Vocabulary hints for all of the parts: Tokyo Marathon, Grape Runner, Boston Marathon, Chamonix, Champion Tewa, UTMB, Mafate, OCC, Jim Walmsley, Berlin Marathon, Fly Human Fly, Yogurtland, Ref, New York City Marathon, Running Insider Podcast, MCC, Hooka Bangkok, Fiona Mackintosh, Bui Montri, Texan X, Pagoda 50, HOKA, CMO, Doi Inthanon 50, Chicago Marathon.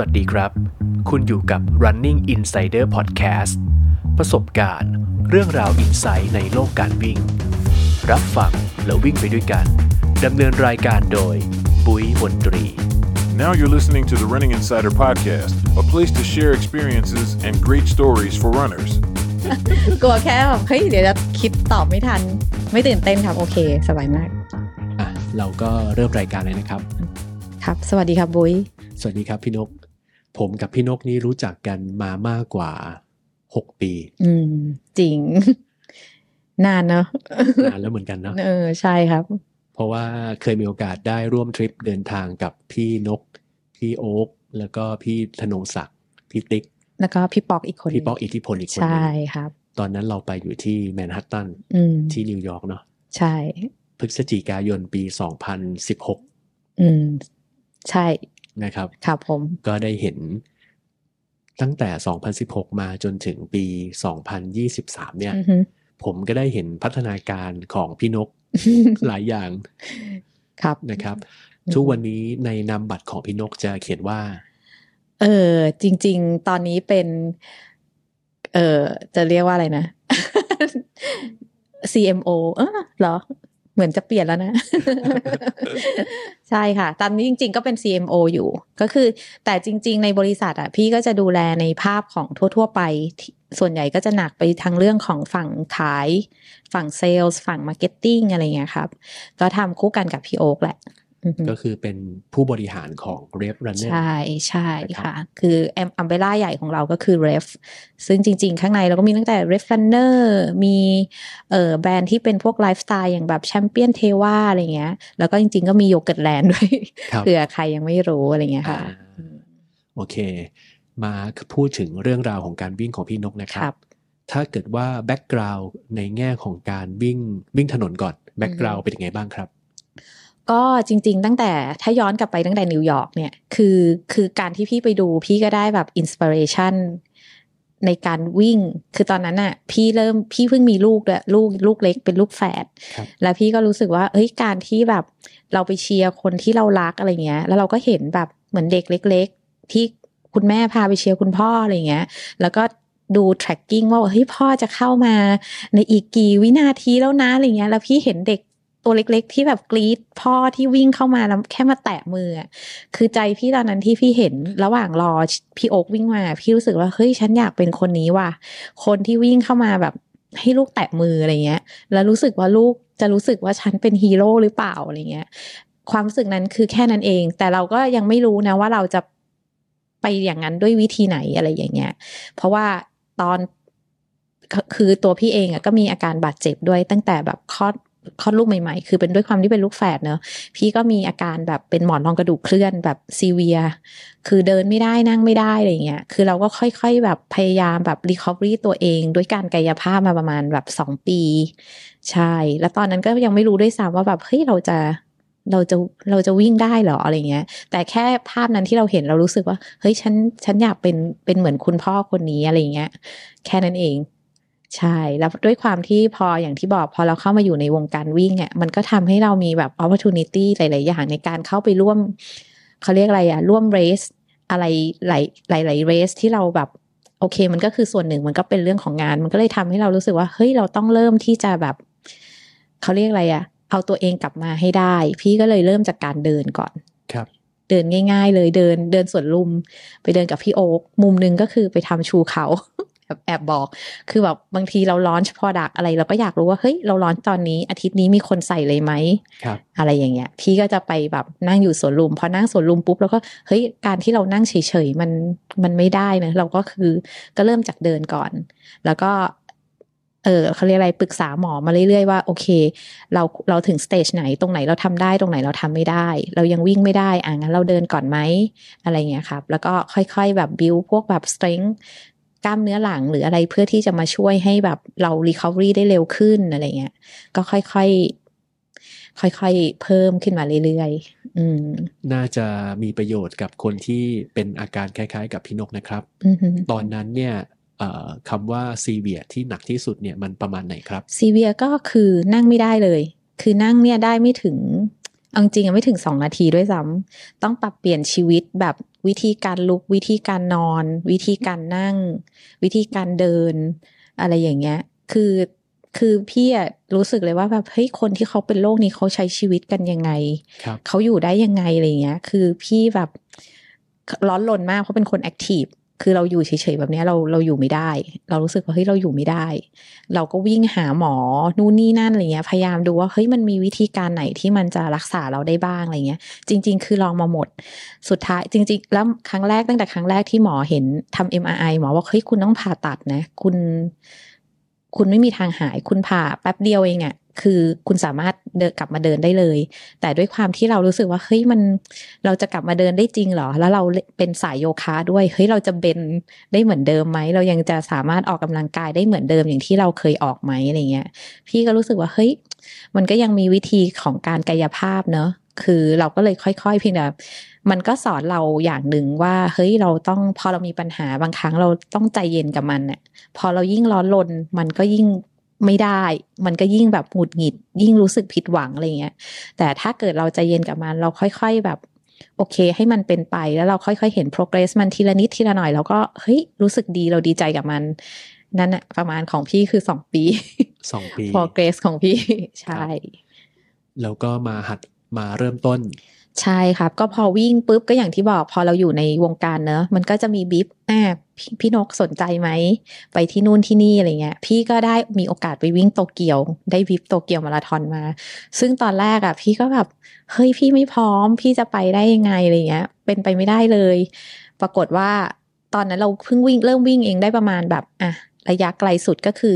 สวัสดีครับคุณอยู่กับ Running Insider Podcast ประสบการณ์เรื่องราวอินไซต์ในโลกการวิ่งรับฟังและวิ่งไปด้วยกันดำเนินรายการโดยบุ้ยมนตรี Now you're listening to the Running Insider Podcast a place to share experiences and great stories for runners กลัวแค่แบบเฮ้ยเดี๋ยวจะคิดตอบไม่ทันไม่ตื่นเต้นครับโอเคสบายมากเราก็เริ่มรายการเลยนะครับครับสวัสดีครับบุ้ยสวัสดีครับพี่นกผมกับพี่นกนี้รู้จักกันมามากกว่า6ปีจริงนานเนาะนานแล้วเหมือนกันเนาะใช่ครับเพราะว่าเคยมีโอกาสได้ร่วมทริปเดินทางกับพี่นกพี่โอ๊คแล้วก็พี่ธนงศักดิ์พี่ติ๊กแล้วก็พี่ป๊อกอีกคนพี่ป๊อกอิทธิพลอีกคนใช่ครับตอนนั้นเราไปอยู่ที่แมนฮัตตันที่นิวยอร์กเนาะใช่พฤศจิกายนปี2016ใช่นะครับครับผมก็ได้เห็นตั้งแต่2016มาจนถึงปี2023เนี่ยผมก็ได้เห็นพัฒนาการของพี่นก หลายอย่างครับนะครับทุกวันนี้ในนามบัตรของพี่นกจะเขียนว่าจริงๆตอนนี้เป็นจะเรียกว่าอะไรนะ CMO เหรอเหมือนจะเปลี่ยนแล้วนะ ใช่ค่ะตอนนี้จริงๆก็เป็น CMO อยู่ก็คือแต่จริงๆในบริษัทอ่ะพี่ก็จะดูแลในภาพของทั่วๆไปส่วนใหญ่ก็จะหนักไปทางเรื่องของฝั่งขายฝั่งเซลส์ฝั่งมาร์เก็ตติ้งอะไรเงี้ยครับก็ทำคู่กันกับพี่โอ๊คแหละก็คือเป็นผู้บริหารของ Grape Runner ใช่ใช่ค่ะคืออัมเบร่าใหญ่ของเราก็คือ Ref ซึ่งจริงๆข้างในเราก็มีตั้งแต่ Grape Runner มีแบรนด์ที่เป็นพวกไลฟ์สไตล์อย่างแบบ Champion Tewa อะไรเงี้ยแล้วก็จริงๆก็มี Yogurtland ด้วยเผื่อใครยังไม่รู้อะไรเงี้ยค่ะโอเคมาพูดถึงเรื่องราวของการวิ่งของพี่นกนะครับถ้าเกิดว่าแบ็คกราวด์ในแง่ของการวิ่งถนนก่อนแบ็คกราวด์เป็นยังไงบ้างครับก็จริงๆตั้งแต่ถ้าย้อนกลับไปตั้งแต่นิวยอร์กเนี่ยคือการที่พี่ไปดูพี่ก็ได้แบบอินสปิเรชันในการวิ่งคือตอนนั้นน่ะพี่เพิ่งมีลูกด้วยลูกเล็กเป็นลูกแฝดแล้วพี่ก็รู้สึกว่าเฮ้ยการที่แบบเราไปเชียร์คนที่เรารักอะไรเงี้ยแล้วเราก็เห็นแบบเหมือนเด็กเล็กๆที่คุณแม่พาไปเชียร์คุณพ่ออะไรเงี้ยแล้วก็ดู tracking ว่าเฮ้ยพ่อจะเข้ามาในอีกกี่วินาทีแล้วนะอะไรเงี้ยแล้วพี่เห็นเด็กตัวเล็กๆที่แบบกรี๊ดพ่อที่วิ่งเข้ามาแล้วแค่มาแตะมือคือใจพี่ตอนนั้นที่พี่เห็นระหว่างรอพี่โอ๊ควิ่งมาพี่รู้สึกว่าเฮ้ยฉันอยากเป็นคนนี้ว่ะคนที่วิ่งเข้ามาแบบให้ลูกแตะมืออะไรเงี้ยแล้วรู้สึกว่าลูกจะรู้สึกว่าฉันเป็นฮีโร่หรือเปล่าอะไรเงี้ยความรู้สึกนั้นคือแค่นั้นเองแต่เราก็ยังไม่รู้นะว่าเราจะไปอย่างนั้นด้วยวิธีไหนอะไรอย่างเงี้ยเพราะว่าตอนคือตัวพี่เองก็มีอาการบาดเจ็บด้วยตั้งแต่แบบคลอดลูกใหม่ๆคือเป็นด้วยความที่เป็นลูกแฝดเนอะพี่ก็มีอาการแบบเป็นหมอนรองกระดูกเคลื่อนแบบซีเวียคือเดินไม่ได้นั่งไม่ได้อะไรเงี้ยคือเราก็ค่อยๆแบบพยายามแบบรีคอเวอรี่ตัวเองด้วยการกายภาพมาประมาณแบบ2ปีใช่แล้วตอนนั้นก็ยังไม่รู้ด้วยซ้ำว่าแบบเฮ้ยเราจะวิ่งได้เหรออะไรเงี้ยแต่แค่ภาพนั้นที่เราเห็นเรารู้สึกว่าเฮ้ยฉันอยากเป็นเหมือนคุณพ่อคนนี้อะไรเงี้ยแค่นั้นเองใช่แล้วด้วยความที่พออย่างที่บอกพอเราเข้ามาอยู่ในวงการวิ่งอ่ะมันก็ทำให้เรามีแบบ opportunity หลายๆอย่างในการเข้าไปร่วมเขาเรียกอะไรร่วม race อะไรหลาย race ที่เราแบบโอเคมันก็คือส่วนหนึ่งมันก็เป็นเรื่องของงานมันก็เลยทำให้เรารู้สึกว่าเฮ้ยเราต้องเริ่มที่จะแบบเขาเรียกอะไรเอาตัวเองกลับมาให้ได้พี่ก็เลยเริ่มจากการเดินก่อนครับเดินง่ายๆเลยเดินสวนลุมไปเดินกับพี่โอ๊คมุมนึงก็คือไปทำชูเขาแอบบอกคือแบบบางทีเราร้อนเฉพาะดักอะไรเราก็อยากรู้ว่าเฮ้ยเราร้อนตอนนี้อาทิตย์นี้มีคนใส่เลยไหมอะไรอย่างเงี้ยพี่ก็จะไปแบบนั่งอยู่สวนลุมพอนั่งสวนลุมปุ๊บแล้วก็เฮ้ยการที่เรานั่งเฉยๆมันไม่ได้นะเราก็คือก็เริ่มจากเดินก่อนแล้วก็เขาเรียกอะไรปรึกษาหมอมาเรื่อยๆว่าโอเคเราถึงสเตจไหนตรงไหนเราทำได้ตรงไหนเราทำไม่ได้เรายังวิ่งไม่ได้งั้นเราเดินก่อนไหมอะไรเงี้ยครับแล้วก็ค่อยๆแบบบิวพวกแบบสเตรนจ์กล้ามเนื้อหลังหรืออะไรเพื่อที่จะมาช่วยให้แบบเรา recovery ได้เร็วขึ้นอะไรเงี้ยก็ค่อยๆเพิ่มขึ้นมาเรื่อยๆน่าจะมีประโยชน์กับคนที่เป็นอาการคล้ายๆกับพี่นกนะครับตอนนั้นเนี่ยคำว่าซีเวียที่หนักที่สุดเนี่ยมันประมาณไหนครับซีเวียก็คือนั่งไม่ได้เลยคือนั่งเนี่ยได้ไม่ถึงจริงๆไม่ถึง2 นาทีด้วยซ้ำต้องปรับเปลี่ยนชีวิตแบบ วิธีการลุกวิธีการนอนวิธีการนั่งวิธีการเดินอะไรอย่างเงี้ยคือพี่อะรู้สึกเลยว่าแบบเฮ้ยคนที่เขาเป็นโรคนี้เขาใช้ชีวิตกันยังไงเขาอยู่ได้ยังไงอะไรเงี้ยคือพี่แบบร้อนรนมากเพราะเป็นคนแอคทีฟคือเราอยู่เฉยๆแบบนี้เราอยู่ไม่ได้เรารู้สึกว่าเฮ้ยเราอยู่ไม่ได้เราก็วิ่งหาหมอนู่นนี่นั่นอะไรเงี้ยพยายามดูว่าเฮ้ยมันมีวิธีการไหนที่มันจะรักษาเราได้บ้างอะไรเงี้ยจริงๆคือลองมาหมดสุดท้ายจริงๆแล้วครั้งแรกตั้งแต่ครั้งแรกที่หมอเห็นทำ MRI หมอว่าเฮ้ยคุณต้องผ่าตัดนะคุณไม่มีทางหายคุณผ่าแป๊บเดียวเองอ่ะคือคุณสามารถเดินกลับมาเดินได้เลยแต่ด้วยความที่เรารู้สึกว่าเฮ้ยมันเราจะกลับมาเดินได้จริงเหรอแล้วเราเป็นสายโยคะด้วยเฮ้ยเราจะเบนได้เหมือนเดิมไหมเรายังจะสามารถออกกำลังกายได้เหมือนเดิมอย่างที่เราเคยออกไหมอะไรเงี้ยพี่ก็รู้สึกว่าเฮ้ยมันก็ยังมีวิธีของการกายภาพเนอะคือเราก็เลยค่อยๆเพียงแต่มันก็สอนเราอย่างหนึ่งว่าเฮ้ยเราต้องพอเรามีปัญหาบางครั้งเราต้องใจเย็นกับมันเนี่ยพอเรายิ่งร้อนรนมันก็ยิ่งไม่ได้มันก็ยิ่งแบบหงุดหงิดยิ่งรู้สึกผิดหวังอะไรเงี้ยแต่ถ้าเกิดเราใจเย็นกับมันเราค่อยๆแบบโอเคให้มันเป็นไปแล้วเราค่อยๆเห็น progress มันทีละนิดทีละหน่อยแล้วก็เฮ้ยรู้สึกดีเราดีใจกับมันนั่นอะประมาณของพี่คือ2 ปี progress ของพี่ใช่แล้วก็มาหัดมาเริ่มต้นใช่ครับก็พอวิ่งปุ๊บก็อย่างที่บอกพอเราอยู่ในวงการเนอะมันก็จะมีบิ๊บพี่นกสนใจไหมไปที่นู่นที่นี่อะไรเงี้ยพี่ก็ได้มีโอกาสไปวิ่งโตเกียวได้บิ๊บโตเกียวมาราธอนมาซึ่งตอนแรกอ่ะพี่ก็แบบเฮ้ยพี่ไม่พร้อมพี่จะไปได้ยังไงอะไรเงี้ยเป็นไปไม่ได้เลยปรากฏว่าตอนนั้นเราเพิ่งวิ่งเริ่มวิ่งเองได้ประมาณแบบระยะไกลสุดก็คือ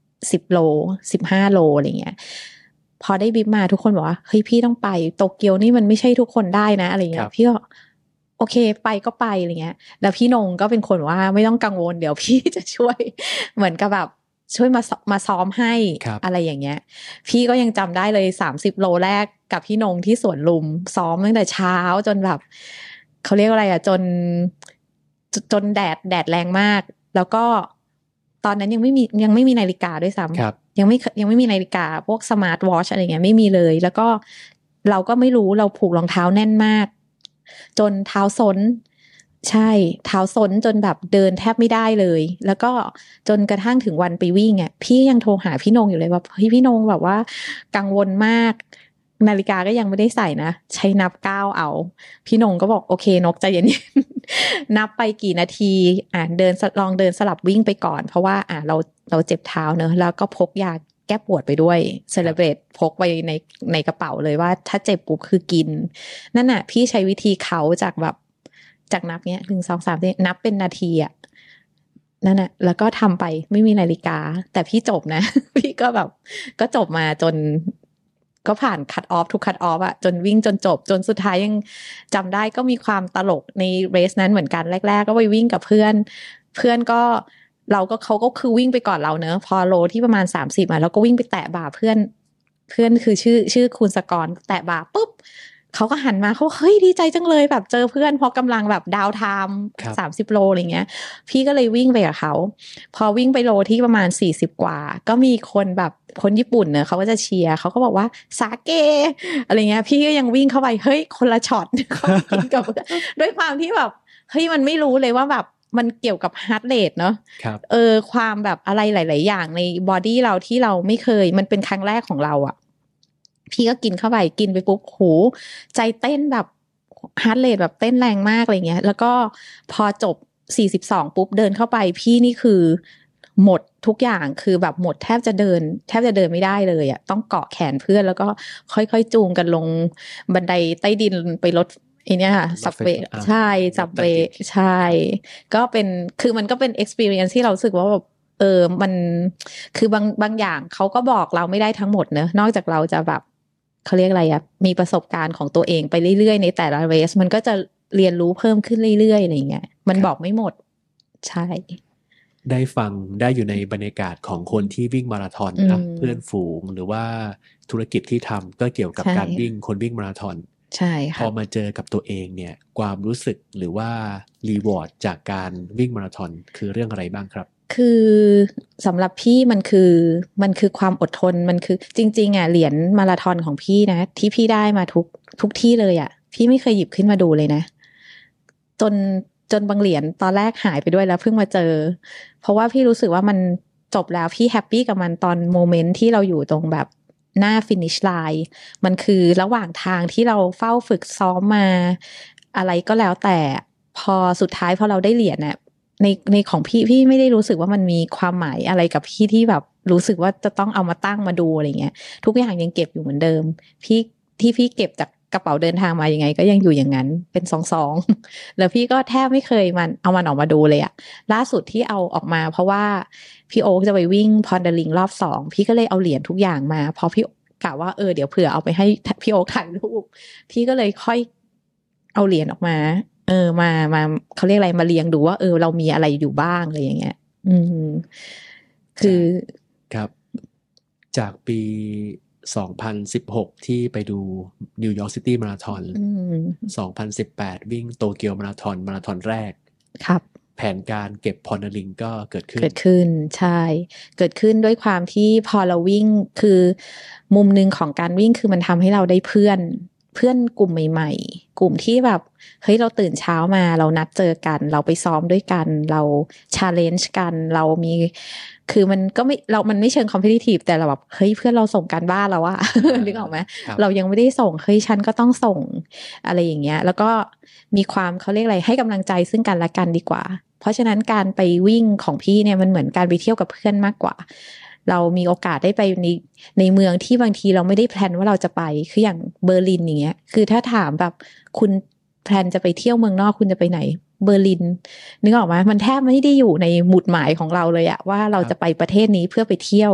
10 โล15 โลอะไรเงี้ยพอได้บิ๊บมาทุกคนบอกว่าเฮ้ยพี่ต้องไปโตเกียวนี่มันไม่ใช่ทุกคนได้นะอะไรเงี้ยพี่ก็โอเคไปก็ไปอะไรเงี้ยแล้วพี่นงก็เป็นคนว่าไม่ต้องกังวลเดี๋ยวพี่จะช่วยเหมือนกับแบบช่วยมาซ้อมให้อะไรอย่างเงี้ยพี่ก็ยังจำได้เลย30 โลแรกกับพี่นงที่สวนลุมซ้อมตั้งแต่เช้าจนแบบเขาเรียกอะไรอะจนแดดแรงมากแล้วก็ตอนนั้นยังไม่มีนาฬิกาด้วยซ้ำยังไม่มีนาฬิกาพวกสมาร์ทวอชอะไรเงี้ยไม่มีเลยแล้วก็เราก็ไม่รู้เราผูกรองเท้าแน่นมากจนเท้าส้นใช่เท้าส้นจนแบบเดินแทบไม่ได้เลยแล้วก็จนกระทั่งถึงวันไปวิ่งอ่ะพี่ยังโทรหาพี่นงอยู่เลยว่าเฮ้ยพี่นงแบบว่ากังวลมากนาฬิกาก็ยังไม่ได้ใส่นะใช้นับก้าวเอาพี่นงก็บอกโอเคนกใจเย็นๆนับไปกี่นาทีเดินลองเดินสลับวิ่งไปก่อนเพราะว่าเราเจ็บเท้าเนอะแล้วก็พกยาแก้ปวดไปด้วยเซเลเบรตพกไปในกระเป๋าเลยว่าถ้าเจ็บปุ๊บคือกินนั่นน่ะพี่ใช้วิธีเขาจากแบบจากนับเนี้ย1 2 3เนี่ยนับเป็นนาทีอ่ะนั่นน่ะแล้วก็ทำไปไม่มีนาฬิกาแต่พี่จบนะ พี่ก็แบบก็จบมาจนก็ผ่านคัตออฟทุกคัตออฟอะจนวิ่งจนจบจนสุดท้ายยังจำได้ก็มีความตลกในเรสนั้นเหมือนกันแรกๆก็ไปวิ่งกับเพื่อนก็เขาก็คือวิ่งไปก่อนเราเนอะพอโลที่ประมาณ30เราก็วิ่งไปแตะบ่าเพื่อนคือชื่อคุณสกรแตะบ่าปุ๊บเขาก็หันมาเขาเฮ้ยดีใจจังเลยแบบเจอเพื่อนพอกำลังแบบดาวไทม์30 โลอะไรเงี้ยพี่ก็เลยวิ่งไปกับเขาพอวิ่งไปโลที่ประมาณ40 กว่าก็มีคนแบบคนญี่ปุ่นเนอะเขาก็จะเชียร์เขาก็บอกว่าสาเกอะไรเงี้ยพี่ก็ยังวิ่งเข้าไปเฮ้ยคนละช็อตเขากินกับด้วยความที่แบบเฮ้ยมันไม่รู้เลยว่าแบบมันเกี่ยวกับฮาร์ทเรทเนาะความแบบอะไรหลายๆอย่างในบอดี้เราที่เราไม่เคยมันเป็นครั้งแรกของเราอ่ะพี่ก็กินเข้าไปกินไปปุ๊บโหใจเต้นแบบฮาร์ทเรทแบบเต้นแรงมากอะไรเงี้ยแล้วก็พอจบ42ปุ๊บเดินเข้าไปพี่นี่คือหมดทุกอย่างคือแบบหมดแทบจะเดินไม่ได้เลยอ่ะต้องเกาะแขนเพื่อนแล้วก็ค่อยๆจูงกันลงบันไดใต้ดินไปรถอันนี้ค่ะสับเวใช่สับเวใช่ก็เป็นคือมันก็เป็น experience ที่เราสึกว่าแบบมันคือบางอย่างเขาก็บอกเราไม่ได้ทั้งหมดเนอะนอกจากเราจะแบบเขาเรียกอะไรอะมีประสบการณ์ของตัวเองไปเรื่อยๆในแต่ละเรสมันก็จะเรียนรู้เพิ่มขึ้นเรื่อยๆอะไรเงี้ยมันบอกไม่หมดใช่ได้ฟังได้อยู่ในบรรยากาศของคนที่วิ่งมาราธอนนะเพื่อนฝูงหรือว่าธุรกิจที่ทำก็เกี่ยวกับการวิ่งคนวิ่งมาราธอนใช่ค่ะพอมาเจอกับตัวเองเนี่ยความรู้สึกหรือว่ารีวอร์ดจากการวิ่งมาราธอนคือเรื่องอะไรบ้างครับคือสำหรับพี่มันคือความอดทนมันคือจริงๆเหรียญมาราธอนของพี่นะที่พี่ได้มาทุกที่เลยพี่ไม่เคยหยิบขึ้นมาดูเลยนะ จนบางเหรียญตอนแรกหายไปด้วยแล้วเพิ่งมาเจอเพราะว่าพี่รู้สึกว่ามันจบแล้วพี่แฮปปี้กับมันตอนโมเมนต์ที่เราอยู่ตรงแบบหน้าฟินิชไลน์มันคือระหว่างทางที่เราเฝ้าฝึกซ้อมมาอะไรก็แล้วแต่พอสุดท้ายพอเราได้เหรียญเนี่ยในของพี่ไม่ได้รู้สึกว่ามันมีความหมายอะไรกับพี่ที่แบบรู้สึกว่าจะต้องเอามาตั้งมาดูอะไรเงี้ยทุกอย่างยังเก็บอยู่เหมือนเดิมพี่ที่พี่เก็บจากกระเป๋าเดินทางมายังไงก็ยังอยู่อย่างนั้นเป็นซองๆแล้วพี่ก็แทบไม่เคยมันเอามันออกมาดูเลยอะล่าสุดที่เอาออกมาเพราะว่าพี่โอ๊คจะไปวิ่งพอนเดลิงรอบ2พี่ก็เลยเอาเหรียญทุกอย่างมาพอพี่กะว่าเดี๋ยวเผื่อเอาไปให้พี่โอ๊คถ่ายรูปพี่ก็เลยค่อยเอาเหรียญออกมามาเขาเรียกอะไรมาเรียงดูว่าเรามีอะไรอยู่บ้างอะไรอย่างเงี้ยคือครับจากปี2016ที่ไปดูนิวยอร์กซิตี้มาราธอน2018วิ่งโตเกียวมาราธอนแรกครับแผนการเก็บพอนเดอร์ลิงก็เกิดขึ้นใช่เกิดขึ้นด้วยความที่พอเราวิ่งคือมุมหนึ่งของการวิ่งคือมันทำให้เราได้เพื่อนกลุ่มใหม่ๆกลุ่มที่แบบเฮ้ยเราตื่นเช้ามาเรานัดเจอกันเราไปซ้อมด้วยกันเราชาเลนจ์กันเรามีคือมันก็ไม่เรามันไม่เชิงคอมเพทิทีฟแต่เราแบบเฮ้ยเพื่อนเราส่งการบ้านเราอะนึกออกไหมเรายังไม่ได้ส่งเฮ้ยฉันก็ต้องส่งอะไรอย่างเงี้ยแล้วก็มีความเขาเรียกอะไรให้กำลังใจซึ่งกันและกันดีกว่าเพราะฉะนั้นการไปวิ่งของพี่เนี่ยมันเหมือนการไปเที่ยวกับเพื่อนมากกว่าเรามีโอกาสได้ไปในเมืองที่บางทีเราไม่ได้แพลนว่าเราจะไปคืออย่างเบอร์ลินอย่างเงี้ยคือถ้าถามแบบคุณแพลนจะไปเที่ยวเมืองนอกคุณจะไปไหนเบอร์ลินนึกออกไหมมันแทบไม่ได้อยู่ในหมุดหมายของเราเลยอะว่าเราจะไปประเทศนี้เพื่อไปเที่ยว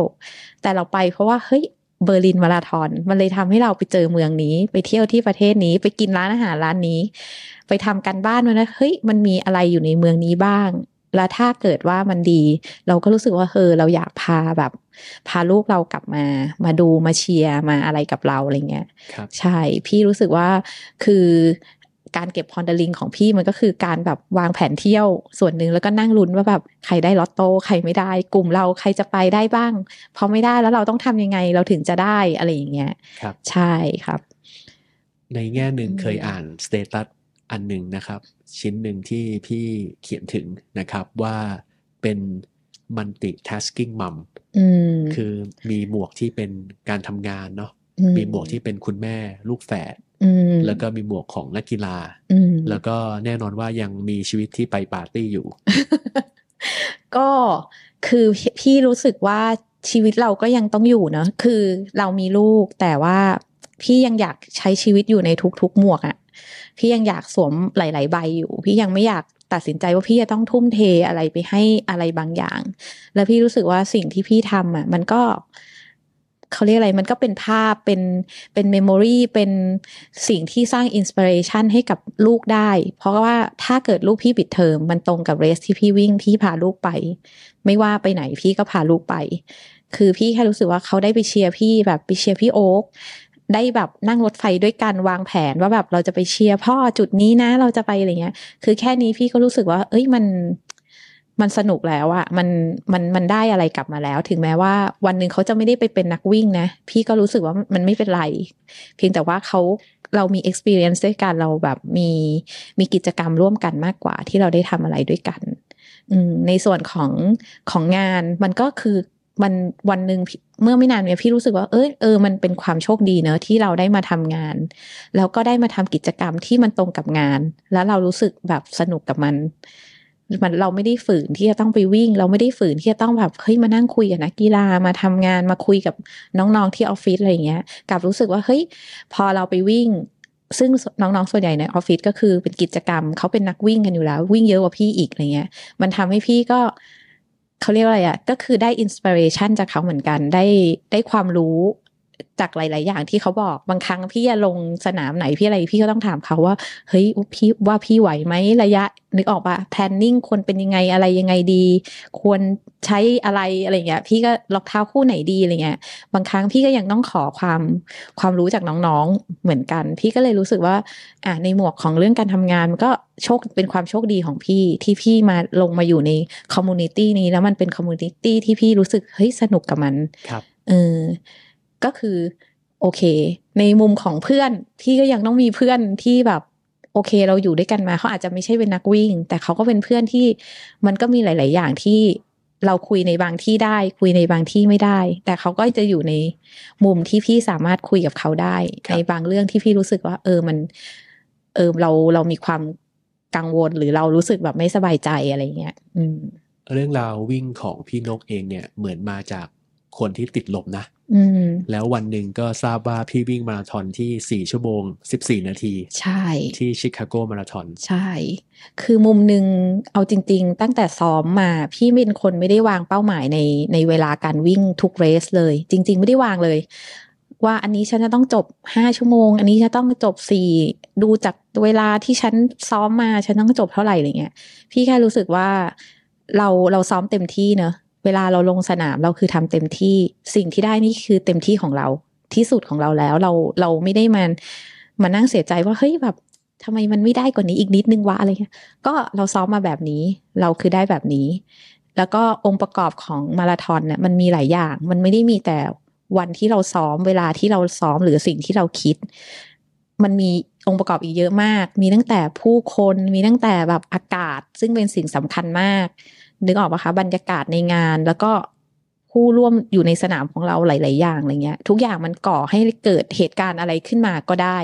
แต่เราไปเพราะว่าเฮ้ยเบอร์ลินมาราธอนมันเลยทำให้เราไปเจอเมืองนี้ไปเที่ยวที่ประเทศนี้ไปกินร้านอาหารร้านนี้ไปทำการบ้านมานะเฮ้ยมันมีอะไรอยู่ในเมืองนี้บ้างแล้วถ้าเกิดว่ามันดีเราก็รู้สึกว่าเราอยากพาลูกเรากลับมาดูมาเชียร์มาอะไรกับเราอะไรเงี้ยใช่พี่รู้สึกว่าคือการเก็บพอนเดอร์ลิงของพี่มันก็คือการแบบวางแผนเที่ยวส่วนหนึ่งแล้วก็นั่งลุ้นว่าแบบใครได้ลอตโต้ใครไม่ได้กลุ่มเราใครจะไปได้บ้างพอไม่ได้แล้วเราต้องทำยังไงเราถึงจะได้อะไรอย่างเงี้ยใช่ครับในแง่หนึ่งเคยอ่านสเตตัสอันหนึ่งนะครับชิ้นหนึ่งที่พี่เขียนถึงนะครับว่าเป็น multitasking mom คือมีหมวกที่เป็นการทำงานเนาะมีหมวกที่เป็นคุณแม่ลูกแฝดแล้วก็มีหมวกของนักกีฬาแล้วก็แน่นอนว่ายังมีชีวิตที่ไปปาร์ตี้อยู่ ก็คือพี่รู้สึกว่าชีวิตเราก็ยังต้องอยู่เนาะคือเรามีลูกแต่ว่าพี่ยังอยากใช้ชีวิตอยู่ในทุกๆหมวกอะพี่ยังอยากสวมหลายๆใบอยู่พี่ยังไม่อยากตัดสินใจว่าพี่จะต้องทุ่มเทอะไรไปให้อะไรบางอย่างแล้วพี่รู้สึกว่าสิ่งที่พี่ทำอ่ะมันก็เขาเรียกอะไรมันก็เป็นภาพเป็นเมมโมรีเป็นสิ่งที่สร้างอินสปิเรชันให้กับลูกได้เพราะว่าถ้าเกิดลูกพี่ปิดเทอมมันตรงกับเรสที่พี่วิ่งพี่พาลูกไปไม่ว่าไปไหนพี่ก็พาลูกไปคือพี่แค่รู้สึกว่าเขาได้ไปเชียร์พี่แบบไปเชียร์พี่โอ๊คได้แบบนั่งรถไฟด้วยกันวางแผนว่าแบบเราจะไปเชียร์พ่อจุดนี้นะเราจะไปอะไรเงี้ยคือแค่นี้พี่ก็รู้สึกว่าเอ้ยมันสนุกแล้วอะมันได้อะไรกลับมาแล้วถึงแม้ว่าวันหนึ่งเขาจะไม่ได้ไปเป็นนักวิ่งนะพี่ก็รู้สึกว่ามันไม่เป็นไรเพียงแต่ว่าเรามี experience ด้วยกันเราแบบมีกิจกรรมร่วมกันมากกว่าที่เราได้ทำอะไรด้วยกันในส่วนของงานมันก็คือมันวันหนึ่งเมื่อไม่นานเนี่ยพี่รู้สึกว่ามันเป็นความโชคดีเนอะที่เราได้มาทำงานแล้วก็ได้มาทำกิจกรรมที่มันตรงกับงานแล้วเรารู้สึกแบบสนุกกับมันเราไม่ได้ฝืนที่จะต้องไปวิ่งเราไม่ได้ฝืนที่จะต้องแบบเฮ้ยมานั่งคุยกับนักกีฬามาทำงานมาคุยกับน้องๆที่ออฟฟิศอะไรอย่างเงี้ยกลับรู้สึกว่าเฮ้ยพอเราไปวิ่งซึ่งน้องๆส่วนใหญ่ในออฟฟิศก็คือเป็นกิจกรรมเขาเป็นนักวิ่งกันอยู่แล้ววิ่งเยอะกว่าพี่อีกอะไรเงี้ยมันทำให้พี่ก็เขาเรียกว่าอะไรอ่ะก็คือได้อินสปิเรชันจากเขาเหมือนกันได้ความรู้จากหลายๆอย่างที่เขาบอกบางครั้งพี่จะลงสนามไหนพี่อะไรพี่ก็ต้องถามเขาว่าเฮ้ยพี่ไหวไหมระยะนึกออกป่ะแพลนนิ่งควรเป็นยังไงอะไรยังไงดีควรใช้อะไรเงี้ยพี่ก็ล็อกเท้าคู่ไหนดีอะไรเงี้ยบางครั้งพี่ก็ยังต้องขอความรู้จากน้องๆเหมือนกันพี่ก็เลยรู้สึกว่าในหมวกของเรื่องการทำงานมันก็เป็นความโชคดีของพี่ที่พี่มาลงมาอยู่ในคอมมูนิตี้นี้แล้วมันเป็นคอมมูนิตี้ที่พี่รู้สึกเฮ้ยสนุกกับมันครับก็คือโอเคในมุมของเพื่อนพี่ก็ยังต้องมีเพื่อนที่แบบ โอเคเราอยู่ด้วยกันมาเขาอาจจะไม่ใช่เป็นนักวิ่งแต่เขาก็เป็นเพื่อนที่มันก็มีหลายๆอย่างที่เราคุยในบางที่ได้คุยในบางที่ไม่ได้แต่เขาก็จะอยู่ในมุมที่พี่สามารถคุยกับเขาได้ในบางเรื่องที่พี่รู้สึกว่ามันเรามีความกังวลหรือเรารู้สึกแบบไม่สบายใจอะไรเงี้ยเรื่องราววิ่งของพี่นกเองเนี่ยเหมือนมาจากคนที่ติดลมนะแล้ววันหนึ่งก็ทราบว่าพี่วิ่งมาราธอนที่4ชั่วโมง14นาทีใช่ที่ชิคาโกมาราธอนใช่คือมุมนึงเอาจริงๆตั้งแต่ซ้อมมาพี่เป็นคนไม่ได้วางเป้าหมายในเวลาการวิ่งทุกเรสเลยจริงๆไม่ได้วางเลยว่าอันนี้ฉันจะต้องจบ5ชั่วโมงอันนี้จะต้องจบ4ดูจากเวลาที่ฉันซ้อมมาฉันต้องจบเท่าไหร่อะไรเงี้ยพี่แค่รู้สึกว่าเราซ้อมเต็มที่เนอะเวลาเราลงสนามเราคือทำเต็มที่สิ่งที่ได้นี่คือเต็มที่ของเราที่สุดของเราแล้วเราไม่ได้มานั่งเสียใจว่าเฮ้ยแบบทำไมมันไม่ได้กว่านี้อีกนิดนึงวะอะไรเงี้ยก็เราซ้อมมาแบบนี้เราคือได้แบบนี้แล้วก็องค์ประกอบของมาราธอนเนี่ยมันมีหลายอย่างมันไม่ได้มีแต่วันที่เราซ้อมเวลาที่เราซ้อมหรือสิ่งที่เราคิดมันมีองค์ประกอบอีกเยอะมากมีตั้งแต่ผู้คนมีตั้งแต่แบบอากาศซึ่งเป็นสิ่งสำคัญมากนึกออกป่ะคะบรรยากาศในงานแล้วก็ผู้ร่วมอยู่ในสนามของเราหลายๆอย่างอะไรเงี้ยทุกอย่างมันก่อให้เกิดเหตุการณ์อะไรขึ้นมาก็ได้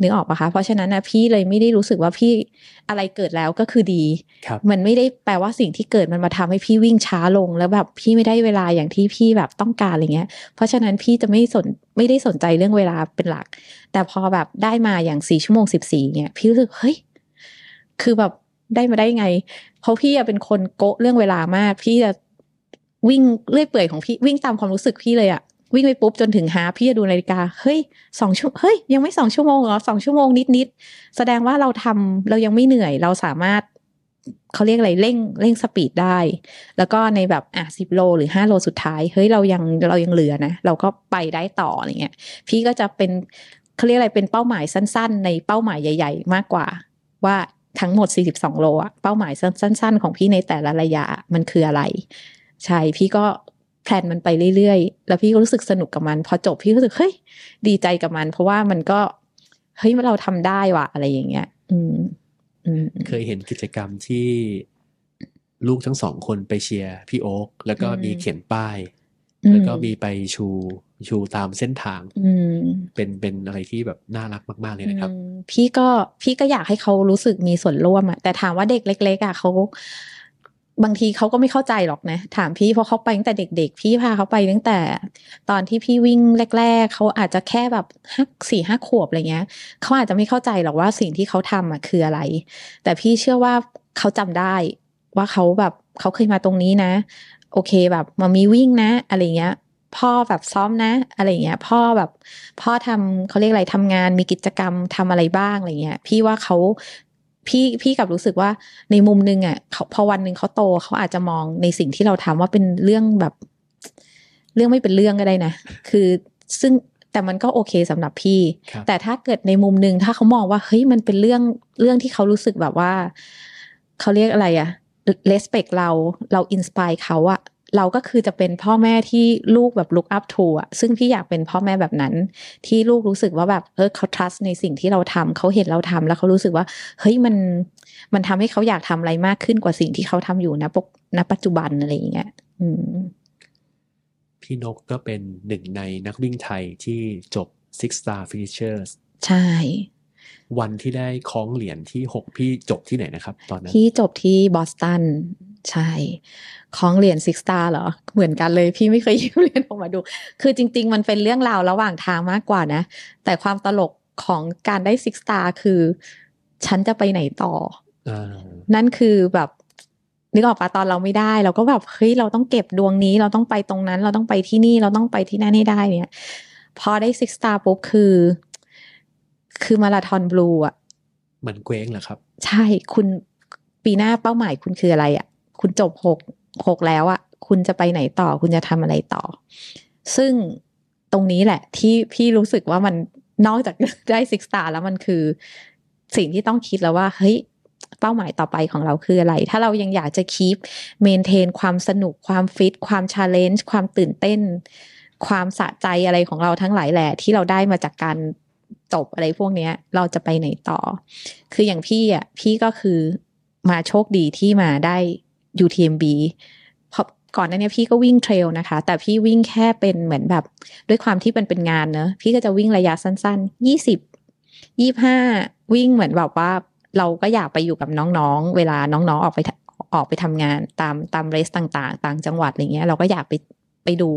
นึกออกป่ะคะเพราะฉะนั้นนะพี่เลยไม่ได้รู้สึกว่าพี่อะไรเกิดแล้วก็คือดีมันไม่ได้แปลว่าสิ่งที่เกิดมันมาทำให้พี่วิ่งช้าลงแล้วแบบพี่ไม่ได้เวลาอย่างที่พี่แบบต้องการอะไรเงี้ยเพราะฉะนั้นพี่จะไม่ได้สนใจเรื่องเวลาเป็นหลักแต่พอแบบได้มาอย่าง4ชั่วโมง14เงี้ยพี่รู้สึกเฮ้ยคือแบบได้มาได้ไงเพราะพี่เป็นคนโกะเรื่องเวลามากพี่จะวิ่งเรื่อยเปื่อยของพี่วิ่งตามความรู้สึกพี่เลยอะวิ่งไปปุ๊บจนถึงฮาล์ฟพี่จะดูนาฬิกาเฮ้ย2ชั่วเฮ้ยยังไม่2ชั่วโมงเหรอ2ชั่วโมงนิดๆแสดงว่าเรายังไม่เหนื่อยเราสามารถเขาเรียกอะไรเร่งสปีดได้แล้วก็ในแบบ10โลหรือ5โลสุดท้ายเฮ้ยเรายังเหลือนะเราก็ไปได้ต่ออะไรเงี้ยพี่ก็จะเป็นเขาเรียกอะไรเป็นเป้าหมายสั้นๆในเป้าหมายใหญ่ๆมากกว่าว่าทั้งหมด42โลอะเป้าหมายสั้นๆของพี่ในแต่ละระยะมันคืออะไรใช่พี่ก็แพลนมันไปเรื่อยๆแล้วพี่ก็รู้สึกสนุกกับมันพอจบพี่รู้สึกเฮ้ยดีใจกับมันเพราะว่ามันก็เฮ้ยเราทำได้ว่ะอะไรอย่างเงี้ยเคยเห็นกิจกรรมที่ลูกทั้งสองคนไปเชียร์พี่โอ๊คแล้วก็มีเขียนป้ายแล้วก็มีไปชูตามเส้นทางเป็นอะไรที่แบบน่ารักมากๆเลยนะครับพี่ก็อยากให้เขารู้สึกมีส่วนร่วมอะแต่ถามว่าเด็กเล็กๆอะเขาบางทีเขาก็ไม่เข้าใจหรอกนะถามพี่เพราะเขาไปตั้งแต่เด็กๆพี่พาเขาไปตั้งแต่ตอนที่พี่วิ่งแรกๆเขาอาจจะแค่แบบ 4-5 ขวบอะไรเงี้ยเขาอาจจะไม่เข้าใจหรอกว่าสิ่งที่เขาทำอะคืออะไรแต่พี่เชื่อว่าเขาจำได้ว่าเขาแบบเขาเคยมาตรงนี้นะโอเคแบบมามีวิ่งนะอะไรเงี้ยพ่อแบบซ้อมนะอะไรเงี้ยพ่อแบบพ่อทำเขาเรียกอะไรทำงานมีกิจกรรมทำอะไรบ้างอะไรเงี้ยพี่ว่าเขาพี่กับรู้สึกว่าในมุมนึงอ่ะเขาพอวันนึงเขาโตเขาอาจจะมองในสิ่งที่เราทำว่าเป็นเรื่องแบบเรื่องไม่เป็นเรื่องก็ได้นะคือซึ่งแต่มันก็โอเคสำหรับพี่แต่ถ้าเกิดในมุมนึงถ้าเขามองว่าเฮ้ยมันเป็นเรื่องที่เขารู้สึกแบบว่าเขาเรียกอะไรอ่ะrespect เรา inspire เขาอะเราก็คือจะเป็นพ่อแม่ที่ลูกแบบ look up to อะซึ่งพี่อยากเป็นพ่อแม่แบบนั้นที่ลูกรู้สึกว่าแบบเขา trust ในสิ่งที่เราทำเขาเห็นเราทำแล้วเขารู้สึกว่าเฮ้ยมันทำให้เขาอยากทำอะไรมากขึ้นกว่าสิ่งที่เขาทำอยู่นะปัจจุบันอะไรอย่างเงี้ยพี่นกก็เป็นหนึ่งในนักวิ่งไทยที่จบ six star finishers ใช่วันที่ได้คล้องเหรียญที่6พี่จบที่ไหนนะครับตอนนั้นพี่จบที่บอสตันใช่คล้องเหรียญ6 star เหรอเหมือนกันเลยพี่ไม่เคยยืมเหรียญออกมาดูคือจริงๆมันเป็นเรื่องราวระหว่างทางมากกว่านะแต่ความตลกของการได้6 star คือฉันจะไปไหนต่อนั่นคือแบบนึกออกปะตอนเราไม่ได้เราก็แบบเฮ้ยเราต้องเก็บดวงนี้เราต้องไปตรงนั้นเราต้องไปที่นี่เราต้องไปที่นั่นให้ได้เนี่ยพอได้6 star ปุ๊บคือมาราธอนบลูอ่ะมันเกว้งเหรอครับใช่คุณปีหน้าเป้าหมายคุณคืออะไรอ่ะคุณจบหกแล้วอ่ะคุณจะไปไหนต่อคุณจะทำอะไรต่อซึ่งตรงนี้แหละที่พี่รู้สึกว่ามันนอกจากได้6 star แล้วมันคือสิ่งที่ต้องคิดแล้วว่าเฮ้ยเป้าหมายต่อไปของเราคืออะไรถ้าเรายังอยากจะคีปเมนเทนความสนุกความฟิตความชาเลนจ์ความตื่นเต้นความสะใจอะไรของเราทั้งหลายแหละที่เราได้มาจากการ จบอะไรพวกเนี้ยเราจะไปไหนต่อคืออย่างพี่อ่ะพี่ก็คือมาโชคดีที่มาได้ UTMB เพราะก่อนหน้านี้พี่ก็วิ่งเทรลนะคะแต่พี่วิ่งแค่เป็นเหมือนแบบด้วยความที่มันเป็นงานเนอะพี่ก็จะวิ่งระยะสั้นๆ20 25วิ่งเหมือนแบบว่าเราก็อยากไปอยู่กับน้องๆเวลาน้องๆออกไปทำงานตามเรสต่างๆต่างจังหวัดอะไรเงี้ยเราก็อยากไปดู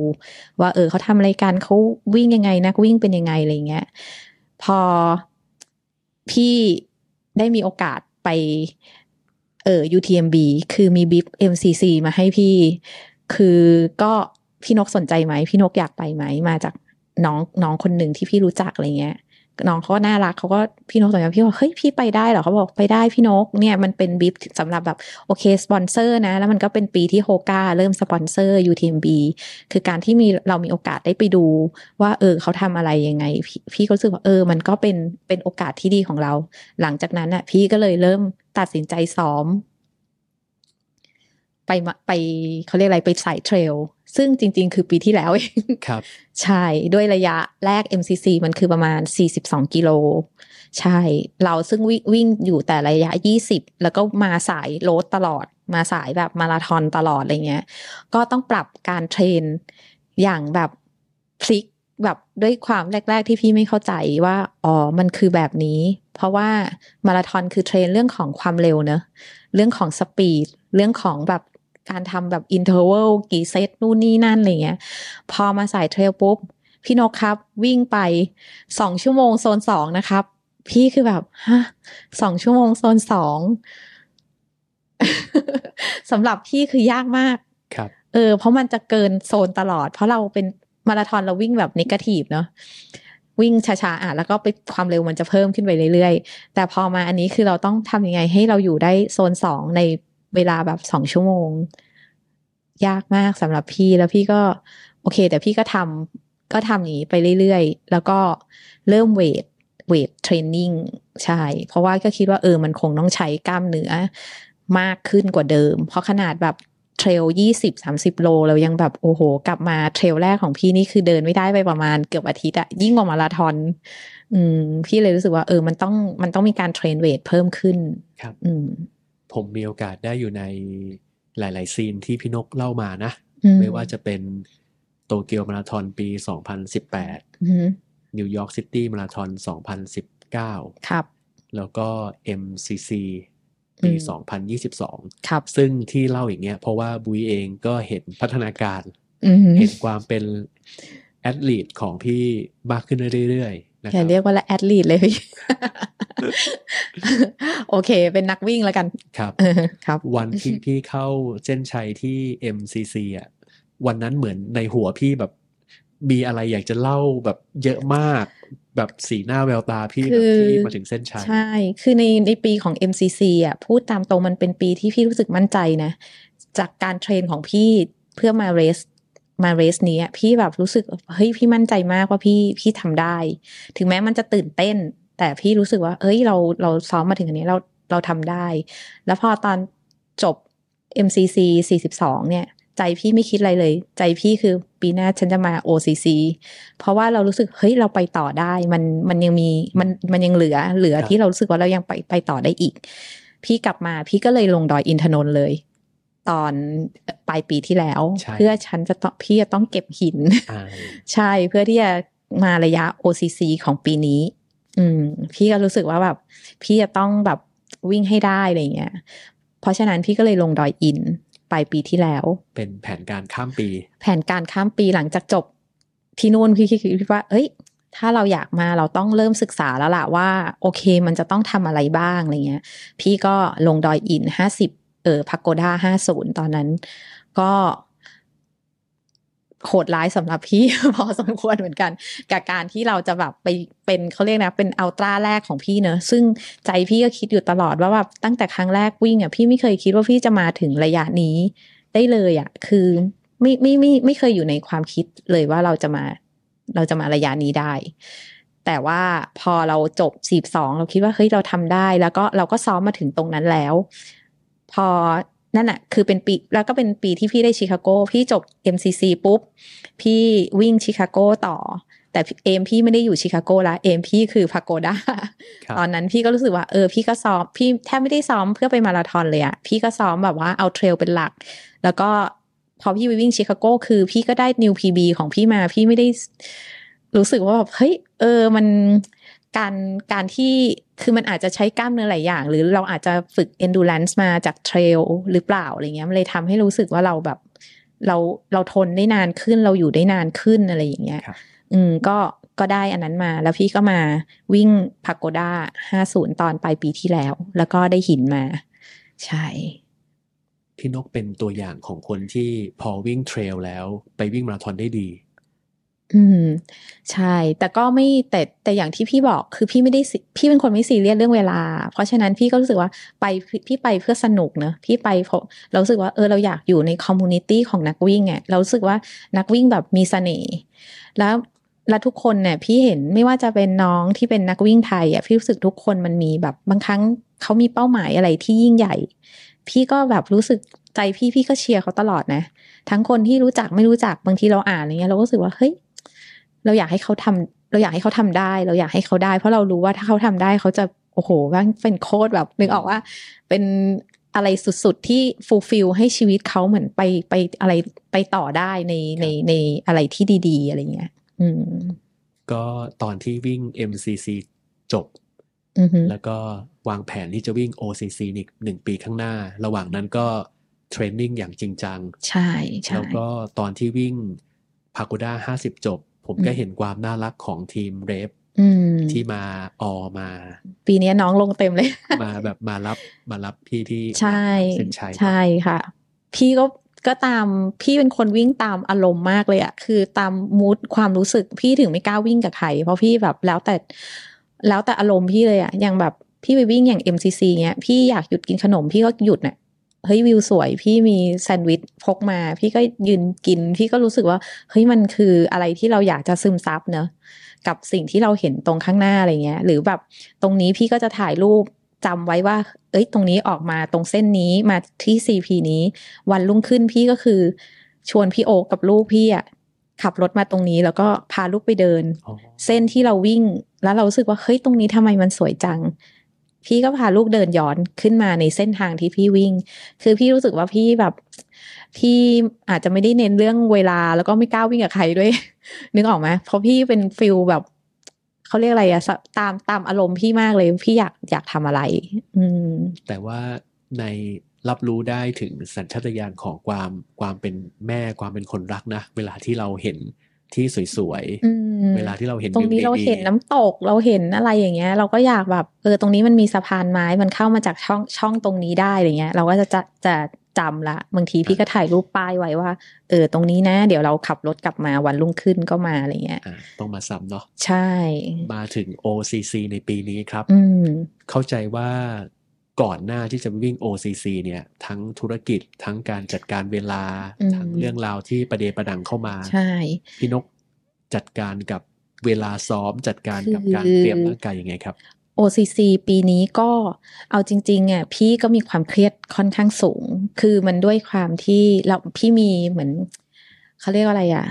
ว่าเขาทำอะไรกันเขาวิ่งยังไงนะวิ่งเป็นยังไงอะไรเงี้ยพอพี่ได้มีโอกาสไปUTMB คือมีบิ๊ก MCC มาให้พี่คือก็พี่นกสนใจไหมพี่นกอยากไปไหมมาจากน้องคนหนึ่งที่พี่รู้จักอะไรเงี้ยน้องเขาก็น่ารักเขาก็พี่นกสนใจพี่บอกเฮ้ยพี่ไปได้เหรอเขาบอกไปได้พี่นกเนี่ยมันเป็นบิ๊กสำหรับแบบโอเคสปอนเซอร์นะแล้วมันก็เป็นปีที่โฮกาเริ่มสปอนเซอร์ UTMB คือการที่เรามีโอกาสได้ไปดูว่าเขาทำอะไรยังไงพี่ก็รู้สึกว่ามันก็เป็นโอกาสที่ดีของเราหลังจากนั้นน่ะพี่ก็เลยเริ่มตัดสินใจซ้อมไปเขาเรียกอะไรไปสายเทรลซึ่งจริงๆคือปีที่แล้วเองครับใช่ด้วยระยะแรก MCC มันคือประมาณ42กิโลใช่เราซึ่งวิ่งอยู่แต่ระยะ20แล้วก็มาสายโรดตลอดมาสายแบบมาราธอนตลอดอะไรเงี้ยก็ต้องปรับการเทรนอย่างแบบพลิกแบบด้วยความแรกๆที่พี่ไม่เข้าใจว่าอ๋อมันคือแบบนี้เพราะว่ามาราธอนคือเทรนเรื่องของความเร็วเนอะเรื่องของสปีดเรื่องของแบบการทำแบบอินเทอร์วัลกี่เซตนู่นนี่นั่นอะไรเงี้ยพอมาสายเทรลปุ๊บพี่นกครับวิ่งไป2ชั่วโมงโซน2นะครับพี่คือแบบฮะ2ชั่วโมงโซน2สำหรับพี่คือยากมากครับเพราะมันจะเกินโซนตลอดเพราะเราเป็นมาราธอนเราวิ่งแบบเนกาทีฟเนาะวิ่งช้าๆแล้วก็ไปความเร็วมันจะเพิ่มขึ้นไปเรื่อยๆแต่พอมาอันนี้คือเราต้องทำยังไงให้เราอยู่ได้โซน2ในเวลาแบบ2ชั่วโมงยากมากสำหรับพี่แล้วพี่ก็โอเคแต่พี่ก็ทำอย่างนี้ไปเรื่อยๆแล้วก็เริ่มเวทเทรนนิ่งใช่เพราะว่าก็คิดว่ามันคงต้องใช้กล้ามเนื้อมากขึ้นกว่าเดิมเพราะขนาดแบบเทรล 20-30 โลเรายังแบบโอ้โหกลับมาเทรลแรกของพี่นี่คือเดินไม่ได้ไปประมาณเกือบอาทิตย์อะยิ่งกว่ามาราธอนพี่เลยรู้สึกว่ามันต้องมีการเทรนเวทเพิ่มขึ้นครับผมมีโอกาสได้อยู่ในหลายๆซีนที่พี่นกเล่ามานะไม่ว่าจะเป็นโตเกียวมาราธอนปี2018นิวยอร์กซิตี้มาราธอน2019ครับแล้วก็ MCC ปี2022ครับซึ่งที่เล่าอย่างเงี้ยเพราะว่าบุยเองก็เห็นพัฒนาการเห็นความเป็นแอทลีตของพี่มากขึ้นเรื่อยๆนะครับอย่าเรียกว่าละแอทลีตเลย โอเคเป็นนักวิ่งแล้วกันครับ ครับวันที่พี่เข้าเส้นชัยที่ MCC อ่ะวันนั้นเหมือนในหัวพี่แบบมีอะไรอยากจะเล่าแบบเยอะมากแบบสีหน้าแววตาพี่แบบที่มาถึงเส้นชัยใช่คือในปีของ MCC อ่ะพูดตามตรงมันเป็นปีที่พี่รู้สึกมั่นใจนะจากการเทรนของพี่เพื่อมาเรสนี้พี่แบบรู้สึกเฮ้ยพี่มั่นใจมากว่าพี่ทำได้ถึงแม้มันจะตื่นเต้นแต่พี่รู้สึกว่าเราซ้อมมาถึงอันนี้เราทำได้แล้วพอตอนจบ MCC 42เนี่ยใจพี่ไม่คิดอะไรเลยใจพี่คือปีหน้าฉันจะมา OCC เพราะว่าเรารู้สึกเฮ้ยเราไปต่อได้มันยังมีมันยังเหลือที่เรารู้สึกว่าเรายังไปต่อได้อีกพี่กลับมาพี่ก็เลยลงดอยอินทนนท์เลยตอนปลายปีที่แล้วเพื่อฉันจะพี่จะต้องเก็บหินใช่เพื่อที่จะมาระยะ OCC ของปีนี้พี่ก็รู้สึกว่าแบบพี่จะต้องแบบวิ่งให้ได้อะไรเงี้ยเพราะฉะนั้นพี่ก็เลยลงดอยอินไปปีที่แล้วเป็นแผนการข้ามปีหลังจากจบที่นู่นพี่คิดว่าเอ้ยถ้าเราอยากมาเราต้องเริ่มศึกษาแล้วล่ะว่าโอเคมันจะต้องทำอะไรบ้างอะไรเงี้ยพี่ก็ลงดอยอิน50พาโกด้า50ตอนนั้นก็โหดร้ายสำหรับพี่ พอสมควรเหมือนกันกับการที่เราจะแบบไปเป็นเขาเรียกนะเป็นอัลตร้าแรกของพี่เนอะซึ่งใจพี่ก็คิดอยู่ตลอดว่าแบบตั้งแต่ครั้งแรกวิ่งอ่ะพี่ไม่เคยคิดว่าพี่จะมาถึงระยะนี้ได้เลยอ่ะคือไม่เคยอยู่ในความคิดเลยว่าเราจะมาระยะนี้ได้แต่ว่าพอเราจบ42เราคิดว่าเฮ้ยเราทำได้แล้วก็เราก็ซ้อมมาถึงตรงนั้นแล้วพอนั่นน่ะคือเป็นปีแล้วก็เป็นปีที่พี่ได้ชิคาโกพี่จบ MCC ปุ๊บพี่วิ่งชิคาโกต่อแต่ แต่เอมพี่ไม่ได้อยู่ชิคาโกละเอมพี่คือพาโกด้าตอนนั้นพี่ก็รู้สึกว่าพี่ก็ซ้อมพี่แทบไม่ได้ซ้อมเพื่อไปมาราธอนเลยอะพี่ก็ซ้อมแบบว่าเอาเทรลเป็นหลักแล้วก็พอพี่ไปวิ่งชิคาโกคือพี่ก็ได้นิว PB ของพี่มาพี่ไม่ได้รู้สึกว่าแบบเฮ้ยมันการที่คือมันอาจจะใช้กล้ามเนื้อหลายอย่างหรือเราอาจจะฝึก endurance มาจากเทรลหรือเปล่าอะไรเงี้ยมันเลยทำให้รู้สึกว่าเราแบบเราทนได้นานขึ้นเราอยู่ได้นานขึ้นอะไรอย่างเงี้ยก็ได้อันนั้นมาแล้วพี่ก็มาวิ่งพาโกด้า50ตอนปลายปีที่แล้วแล้วก็ได้หินมาใช่พี่นกเป็นตัวอย่างของคนที่พอวิ่งเทรลแล้วไปวิ่งมาราธอนได้ดีใช่แต่ก็ไม่แต่อย่างที่พี่บอกคือพี่ไม่ได้พี่เป็นคนไม่ซีเรียสเรื่องเวลาเพราะฉะนั้นพี่ก็รู้สึกว่าพี่ไปเพื่อสนุกเนอะพี่ไปเพราะเรารู้สึกว่าเราอยากอยู่ในคอมมูนิตี้ของนักวิ่งอ่ะเรารู้สึกว่านักวิ่งแบบมีเสน่ห์แล้วทุกคนเนี่ยพี่เห็นไม่ว่าจะเป็นน้องที่เป็นนักวิ่งไทยอ่ะพี่รู้สึกทุกคนมันมีแบบบางครั้งเขามีเป้าหมายอะไรที่ยิ่งใหญ่พี่ก็แบบรู้สึกใจพี่ก็เชียร์เขาตลอดนะทั้งคนที่รู้จักไม่รู้จักบางทีเราอ่านอะไรเงี้ยเราก็รู้สึกว่าเฮ้ยเราอยากให้เขาทำได้เราอยากให้เขาได้เพราะเรารู้ว่าถ้าเขาทำได้เขาจะโอ้โหว่าเป็นโค้ชแบบนึกออกว่าเป็นอะไรสุดๆที่ฟูลฟิลให้ชีวิตเขาเหมือนไปอะไรไปต่อได้ในอะไรที่ดีๆอะไรเงี้ยก็ตอนที่วิ่ง MCC จบแล้วก็วางแผนที่จะวิ่ง OCC อีก1ปีข้างหน้าระหว่างนั้นก็เทรนนิ่งอย่างจริงจังใช่แล้วก็ตอนที่วิ่งพาโกด้า50จบผมก็เห็นความน่ารักของทีมเรฟที่มามาปีนี้น้องลงเต็มเลยมาแบบมารับพี่ที่เส้นชัยใช่ค่ะพี่ก็ตามพี่เป็นคนวิ่งตามอารมณ์มากเลยอะคือตามมูดความรู้สึกพี่ถึงไม่กล้าวิ่งกับใครเพราะพี่แบบแล้วแต่อารมณ์พี่เลยอะอย่างแบบพี่ไปวิ่งอย่าง MCC เงี้ยพี่อยากหยุดกินขนมพี่ก็หยุดเนี่ยเฮ้ยวิวสวยพี่มีแซนด์วิชพกมาพี่ก็ยืนกินพี่ก็รู้สึกว่าเฮ้ยมันคืออะไรที่เราอยากจะซึมซับเนอะกับสิ่งที่เราเห็นตรงข้างหน้าอะไรเงี้ยหรือแบบตรงนี้พี่ก็จะถ่ายรูปจำไว้ว่าเอ้ยตรงนี้ออกมาตรงเส้นนี้มาที่ CP นี้วันรุ่งขึ้นพี่ก็คือชวนพี่โอ๊คกับลูกพี่อะขับรถมาตรงนี้แล้วก็พาลูกไปเดินเส้นที่เราวิ่งแล้วเรารู้สึกว่าเฮ้ยตรงนี้ทำไมมันสวยจังพี่ก็พาลูกเดินย้อนขึ้นมาในเส้นทางที่พี่วิ่งคือพี่รู้สึกว่าพี่แบบพี่อาจจะไม่ได้เน้นเรื่องเวลาแล้วก็ไม่กล้าวิ่งกับใครด้วย นึกออกไหมเพราะพี่เป็นฟิลแบบเขาเรียกอะไรอะตามอารมณ์พี่มากเลยพี่อยากทำอะไรแต่ว่าในรับรู้ได้ถึงสัญชาตญาณของความเป็นแม่ความเป็นคนรักนะเวลาที่เราเห็นที่สวยๆเวลาที่เราเห็นตรงนี้เราเห็นน้ำตกเราเห็นอะไรอย่างเงี้ยเราก็อยากแบบตรงนี้มันมีสะพานไม้มันเข้ามาจากช่องตรงนี้ได้อะไรเงี้ยเราก็จะจำละบางทีพี่ก็ถ่ายรูปป้ายไว้ว่าตรงนี้นะเดี๋ยวเราขับรถกลับมาวันรุ่งขึ้นก็มาอะไรเงี้ยต้องมาซ้ำเนาะใช่มาถึง OCC ในปีนี้ครับเข้าใจว่าก่อนหน้าที่จะวิ่ง OCC เนี่ยทั้งธุรกิจทั้งการจัดการเวลาทั้งเรื่องราวที่ประเดประดังเข้ามาใช่พี่นกจัดการกับเวลาซ้อมจัดการกับการเตรียมร่างกายยังไงครับ OCC ปีนี้ก็เอาจริงๆอ่ะพี่ก็มีความเครียดค่อนข้างสูงคือมันด้วยความที่เราพี่มีเหมือนเขาเรียกอะไรอ่ะ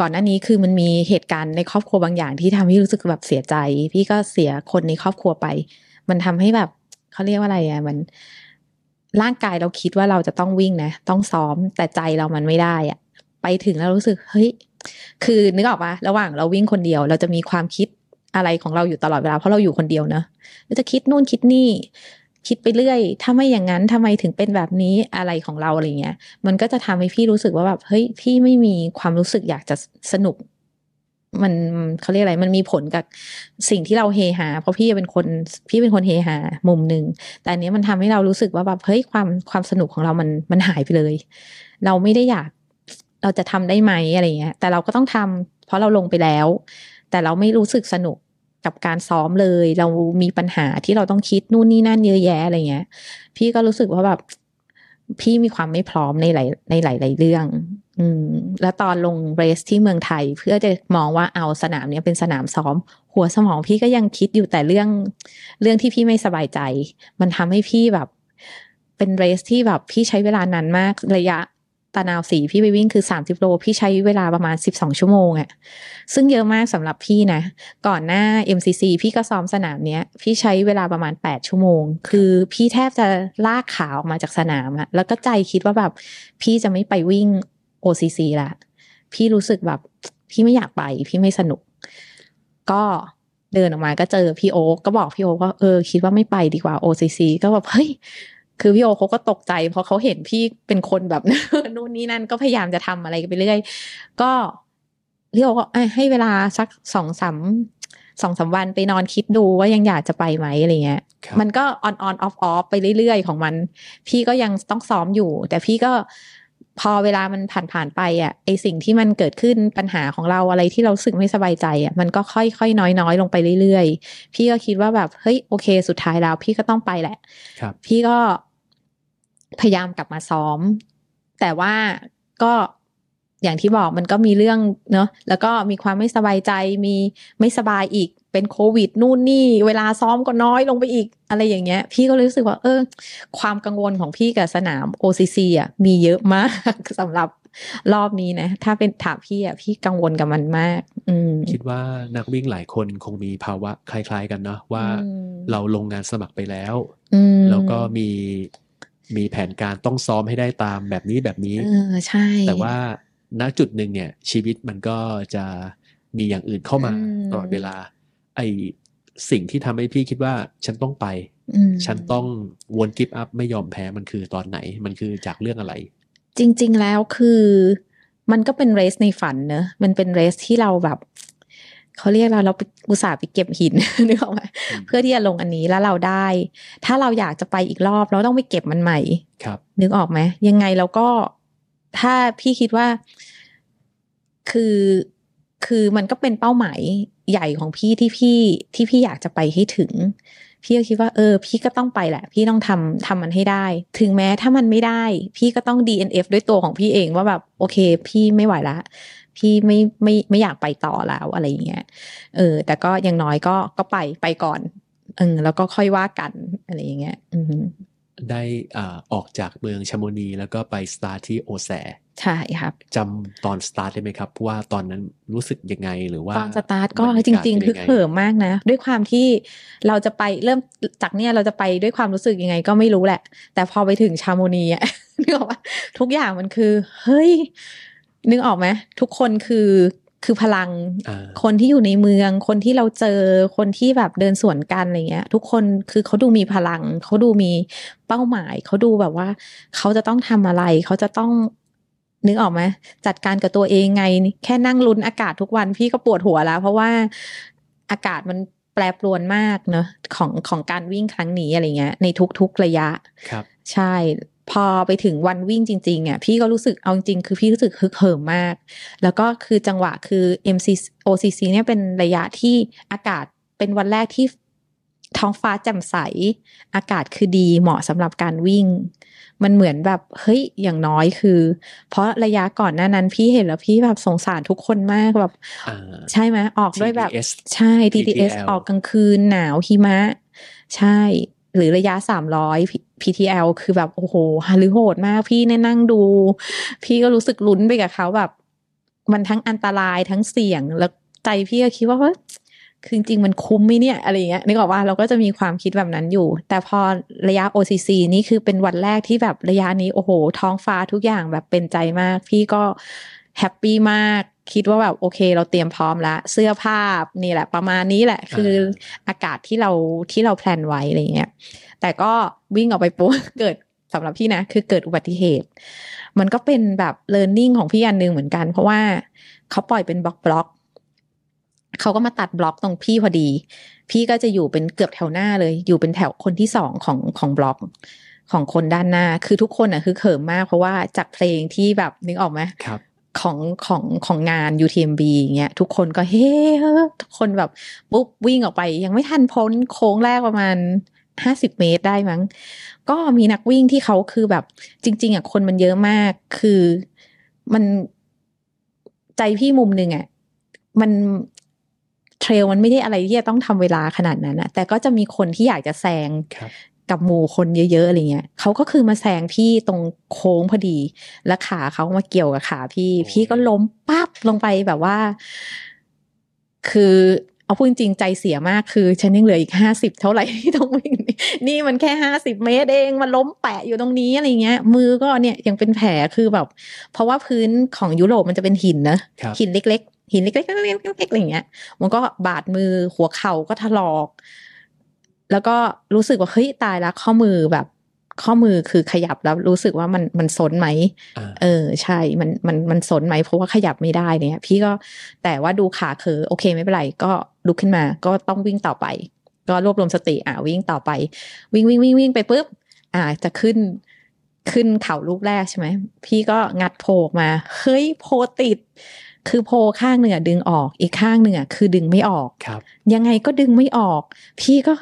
ก่อนหน้านี้คือมันมีเหตุการณ์ในครอบครัวบางอย่างที่ทำให้รู้สึกแบบเสียใจพี่ก็เสียคนในครอบครัวไปมันทำให้แบบเขาเรียกว่าอะไรอ่ะมันร่างกายเราคิดว่าเราจะต้องวิ่งนะต้องซ้อมแต่ใจเรามันไม่ได้อ่ะไปถึงแล้วรู้สึกเฮ้ยคือนึกออกปะระหว่างเราวิ่งคนเดียวเราจะมีความคิดอะไรของเราอยู่ตลอดเวลาเพราะเราอยู่คนเดียวเนอะเราจะคิดนู่นคิดนี่คิดไปเรื่อยถ้าไม่อย่างนั้นทำไมถึงเป็นแบบนี้อะไรของเราอะไรเงี้ยมันก็จะทำให้พี่รู้สึกว่าแบบเฮ้ยพี่ไม่มีความรู้สึกอยากจะสนุกมันเขาเรียกอะไรมันมีผลกับสิ่งที่เราเฮฮาเพราะพี่เป็นคนเฮฮามุมหนึ่งแต่อันนี้มันทำให้เรารู้สึกว่าแบบเฮ้ยความสนุกของเรามันหายไปเลยเราไม่ได้อยากเราจะทำได้ไหมอะไรเงี้ยแต่เราก็ต้องทำเพราะเราลงไปแล้วแต่เราไม่รู้สึกสนุกกับการซ้อมเลยเรามีปัญหาที่เราต้องคิดนู่นนี่นั่นเยอะแยะอะไรเงี้ยพี่ก็รู้สึกว่าแบบพี่มีความไม่พร้อมในหลายๆเรื่องแล้วตอนลงเรสที่เมืองไทยเพื่อจะมองว่าเอาสนามเนี้ยเป็นสนามซ้อมหัวสมองพี่ก็ยังคิดอยู่แต่เรื่องที่พี่ไม่สบายใจมันทำให้พี่แบบเป็นเรสที่แบบพี่ใช้เวลานานมากระยะ ตะนาวสีพี่ไปวิ่งคือ30โลพี่ใช้เวลาประมาณ12ชั่วโมงอะซึ่งเยอะมากสำหรับพี่นะก่อนหน้า MCC พี่ก็ซ้อมสนามเนี้ยพี่ใช้เวลาประมาณ8ชั่วโมงคือพี่แทบจะลากขาออกมาจากสนามอะแล้วก็ใจคิดว่าแบบพี่จะไม่ไปวิ่ง OCC ละพี่รู้สึกแบบพี่ไม่อยากไปพี่ไม่สนุกก็เดินออกมาก็เจอพี่โอ๊คก็บอกพี่โอ๊คว่าคิดว่าไม่ไปดีกว่า OCC ก็แบบเฮ้ยคือพี่โอเขาก็ตกใจเพราะเขาเห็นพี่เป็นคนแบบนู่นนี่นั่นก็พยายามจะทำอะไรไปเรื่อยก็พี่โอก็ให้เวลาสัก 2-3 วันไปนอนคิดดูว่ายังอยากจะไปไหมอะไรเงี้ยมันก็ on off off ไปเรื่อยๆของมันพี่ก็ยังต้องซ้อมอยู่แต่พี่ก็พอเวลามันผ่านไปอ่ะไอสิ่งที่มันเกิดขึ้นปัญหาของเราอะไรที่เราสึกไม่สบายใจอ่ะมันก็ค่อยๆน้อยๆลงไปเรื่อยๆพี่ก็คิดว่าแบบเฮ้ยโอเคสุดท้ายแล้วพี่ก็ต้องไปแหละพี่ก็พยายามกลับมาซ้อมแต่ว่าก็อย่างที่บอกมันก็มีเรื่องเนอะแล้วก็มีความไม่สบายใจมีไม่สบายอีกเป็นโควิดนู่นนี่เวลาซ้อมก็น้อยลงไปอีกอะไรอย่างเงี้ยพี่ก็รู้สึกว่าความกังวลของพี่กับสนาม OCC อ่ะมีเยอะมากสำหรับรอบนี้นะถ้าเป็นถามพี่อ่ะพี่กังวลกับมันมากคิดว่านักวิ่งหลายคนคงมีภาวะคล้ายๆกันเนาะว่าเราลงงานสมัครไปแล้วแล้วก็มีแผนการต้องซ้อมให้ได้ตามแบบนี้ใช่แต่ว่าณจุดหนึ่งเนี่ยชีวิตมันก็จะมีอย่างอื่นเข้ามาตลอดเวลาไอสิ่งที่ทำให้พี่คิดว่าฉันต้องไปฉันต้องวนกิฟต์อัพไม่ยอมแพ้มันคือตอนไหนมันคือจากเรื่องอะไรจริงๆแล้วคือมันก็เป็นเรสในฝันเนอะมันเป็นเรสที่เราแบบเขาเรียกเราอุตส่าห์ไปเก็บหินนึกออกไหมเพื่อที่จะลงอันนี้แล้วเราได้ถ้าเราอยากจะไปอีกรอบเราต้องไปเก็บมันใหม่นึกออกไหมยังไงเราก็ถ้าพี่คิดว่าคือมันก็เป็นเป้าหมายใหญ่ของพี่ที่พี่อยากจะไปให้ถึงพี่ก็คิดว่าพี่ก็ต้องไปแหละพี่ต้องทำมันให้ได้ถึงแม้ถ้ามันไม่ได้พี่ก็ต้อง DNF ด้วยตัวของพี่เองว่าแบบโอเคพี่ไม่ไหวละพี่ไม่อยากไปต่อแล้วอะไรอย่างเงี้ยแต่ก็อย่างน้อยก็ไปก่อนแล้วก็ค่อยว่ากันอะไรอย่างเงี้ยได้ออกจากเมืองชโมนีแล้วก็ไปสตาร์ทที่โอแสใช่ครับจำตอนสตาร์ทได้ไหมครับว่าตอนนั้นรู้สึกยังไงหรือว่าตอนสตาร์ทก็จริงๆคือเขิมมากนะด้วยความที่เราจะไปเริ่มจากเนี่ยเราจะไปด้วยความรู้สึกยังไงก็ไม่รู้แหละแต่พอไปถึงชโมนีอ่ะนึกออกว่าทุกอย่างมันคือเฮ้ยนึกออกไหมทุกคนคือพลังคนที่อยู่ในเมืองคนที่เราเจอคนที่แบบเดินสวนกันอะไรเงี้ยทุกคนคือเขาดูมีพลังเขาดูมีเป้าหมายเขาดูแบบว่าเขาจะต้องทำอะไรเขาจะต้องนึกออกไหมจัดการกับตัวเองไงแค่นั่งลุ้นอากาศทุกวันพี่ก็ปวดหัวแล้วเพราะว่าอากาศมันแปรปรวนมากเนอะของการวิ่งครั้งนี้อะไรเงี้ยในทุกๆระยะครับใช่พอไปถึงวันวิ่งจริงๆอ่ะพี่ก็รู้สึกเอาจริงคือพี่รู้สึกฮึกเหิมมากแล้วก็คือจังหวะคือ MCC OCC เนี่ยเป็นระยะที่อากาศเป็นวันแรกที่ท้องฟ้าแจ่มใสอากาศคือดีเหมาะสำหรับการวิ่งมันเหมือนแบบเฮ้ยอย่างน้อยคือเพราะระยะก่อนหน้านั้นพี่เห็นแล้วพี่แบบสงสารทุกคนมากแบบใช่ไหมออกด้วยแบบใช่ TTS ออกกลางคืนหนาวหิมะใช่หรือระยะ300 PTL คือแบบโอ้โหฮาลือโหดมากพี่นั่งดูพี่ก็รู้สึกลุ้นไปกับเขาแบบมันทั้งอันตรายทั้งเสี่ยงแล้วใจพี่ก็คิดว่าเฮ้ยคือจริงมันคุ้มไหมเนี่ยอะไรเงี้ยนึกออกว่าเราก็จะมีความคิดแบบนั้นอยู่แต่พอระยะ OCC นี่คือเป็นวันแรกที่แบบระยะนี้โอ้โหท้องฟ้าทุกอย่างแบบเป็นใจมากพี่ก็แฮปปี้มากคิดว่าแบบโอเคเราเตรียมพร้อมแล้วเสื้อผ้านี่แหละประมาณนี้แหละคืออากาศที่เราแพลนไว้อะไรเงี้ยแต่ก็วิ่งออกไปปุ๊บเกิดสำหรับพี่นะคือเกิดอุบัติเหตุมันก็เป็นแบบเลิร์นนิ่งของพี่อันนึงเหมือนกันเพราะว่าเขาปล่อยเป็นบล็อกเขาก็มาตัดบล็อกตรงพี่พอดีพี่ก็จะอยู่เป็นเกือบแถวหน้าเลยอยู่เป็นแถวคนที่สองของบล็อกของคนด้านหน้าคือทุกคนอ่ะคือเขิมมากเพราะว่าจากเพลงที่แบบนึกออกไหมของงาน UTMB อย่างเงี้ยทุกคนก็เฮ้ทุกคนแบบปุ๊บวิ่งออกไปยังไม่ทันพ้นโค้งแรกประมาณ50เมตรได้มั้งก็มีนักวิ่งที่เขาคือแบบจริงๆอ่ะคนมันเยอะมากคือมันใจพี่มุมนึงอ่ะมันเทรลมันไม่ได้อะไรที่จะต้องทำเวลาขนาดนั้นอ่ะแต่ก็จะมีคนที่อยากจะแซง จับหมู่คนเยอะๆอะไรเงี้ยเขาก็คือมาแซงพี่ตรงโค้งพอดีแล้วขาเขามาเกี่ยวกับขาพี่ก็ล้มปั๊บลงไปแบบว่าคือเอาพูดจริงใจเสียมากคือฉันยังเหลืออีก50เท่าไหร่ที่ต้องวิ่งนี่มันแค่50เมตรเองมันล้มแปะอยู่ตรงนี้อะไรเงี้ยมือก็เนี่ยยังเป็นแผลคือแบบเพราะว่าพื้นของยุโรปมันจะเป็นหินนะหินเล็กๆหินเล็กๆอะไรเงี้ยมันก็บาดมือหัวเข่าก็ถลอกแล้วก็รู้สึกว่าเฮ้ยตายแล้วข้อมือแบบข้อมือคือขยับแล้วรู้สึกว่ามันซนไหมเออใช่มันซนไหมเพราะว่าขยับไม่ได้เนี่ยพี่ก็แต่ว่าดูขาคือโอเคไม่เป็นไรก็ลุกขึ้นมาก็ต้องวิ่งต่อไปก็รวบรวมสติวิ่งต่อไปวิ่งไปปุ๊บจะขึ้นเข่าลูกแรกใช่ไหมพี่ก็งัดโพกมาเฮ้ยโพติดคือโพข้างหนึ่งดึงออกอีกข้างหนึ่งคือดึงไม่ออกยังไงก็ดึงไม่ออกพี่ก็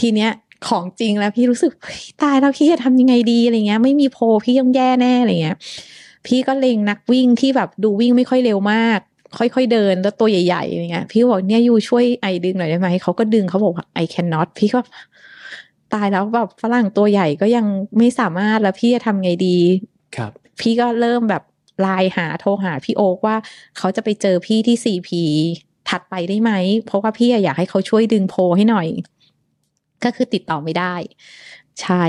ทีเนี้ยของจริงแล้วพี่รู้สึกตายแล้วพี่จะทำยังไงดีอะไรเงี้ยไม่มีโพพี่ยังแย่แน่อะไรเงี้ยพี่ก็เล็งนักวิ่งที่แบบดูวิ่งไม่ค่อยเร็วมากค่อยๆเดินแล้วตัวใหญ่ๆอะไรเงี้ยพี่บอกเนี่ยยูช่วยไอดึงหน่อยได้ไหมเขาก็ดึงเขาบอก I cannot พี่ก็ตายแล้วแบบฝรั่งตัวใหญ่ก็ยังไม่สามารถแล้วพี่จะทำไงดีครับพี่ก็เริ่มแบบไลน์หาโทรหาพี่โอ๊กว่าเขาจะไปเจอพี่ที่CPถัดไปได้ไหมเพราะว่าพี่อยากให้เขาช่วยดึงโพให้หน่อยก็คือติดต่อไม่ได้ใช่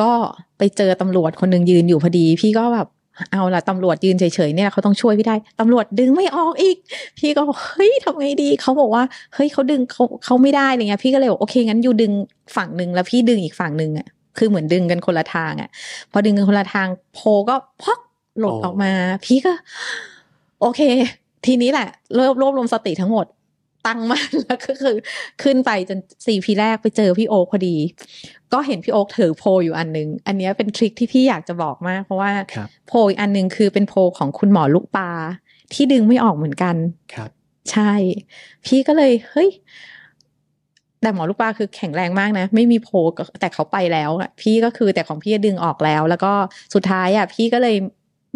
ก็ไปเจอตำรวจคนหนึ่งยืนอยู่พอดีพี่ก็แบบเอาล่ะตำรวจยืนเฉยๆเนี่ยเขาต้องช่วยพี่ได้ตำรวจดึงไม่ออกอีกพี่ก็เฮ้ยทำไงดีเขาบอกว่าเฮ้ยเขาดึงเขาไม่ได้อะไรเงี้ยพี่ก็เลยบอกโอเคงั้นอยู่ดึงฝั่งนึงแล้วพี่ดึงอีกฝั่งนึงอ่ะคือเหมือนดึงกันคนละทางอ่ะพอดึงกันคนละทางโพก็พอกหลุดออกมาพี่ก็โอเคทีนี้แหละรวบรวมสติทั้งหมดตั้งมันแล้วก็คือขึ้นไปจน4พีแรกไปเจอพี่โอ๊คพอดีก็เห็นพี่โอ๊คถือโพอยู่อันนึงอันนี้เป็นทริคที่พี่อยากจะบอกมากเพราะว่าโพอีกอันนึงคือเป็นโพของคุณหมอลูกปลาที่ดึงไม่ออกเหมือนกันครับใช่พี่ก็เลยเฮ้ยแต่หมอลูกปลาคือแข็งแรงมากนะไม่มีโพแต่เขาไปแล้วอ่ะพี่ก็คือแต่ของพี่ดึงออกแล้วก็สุดท้ายอ่ะพี่ก็เลย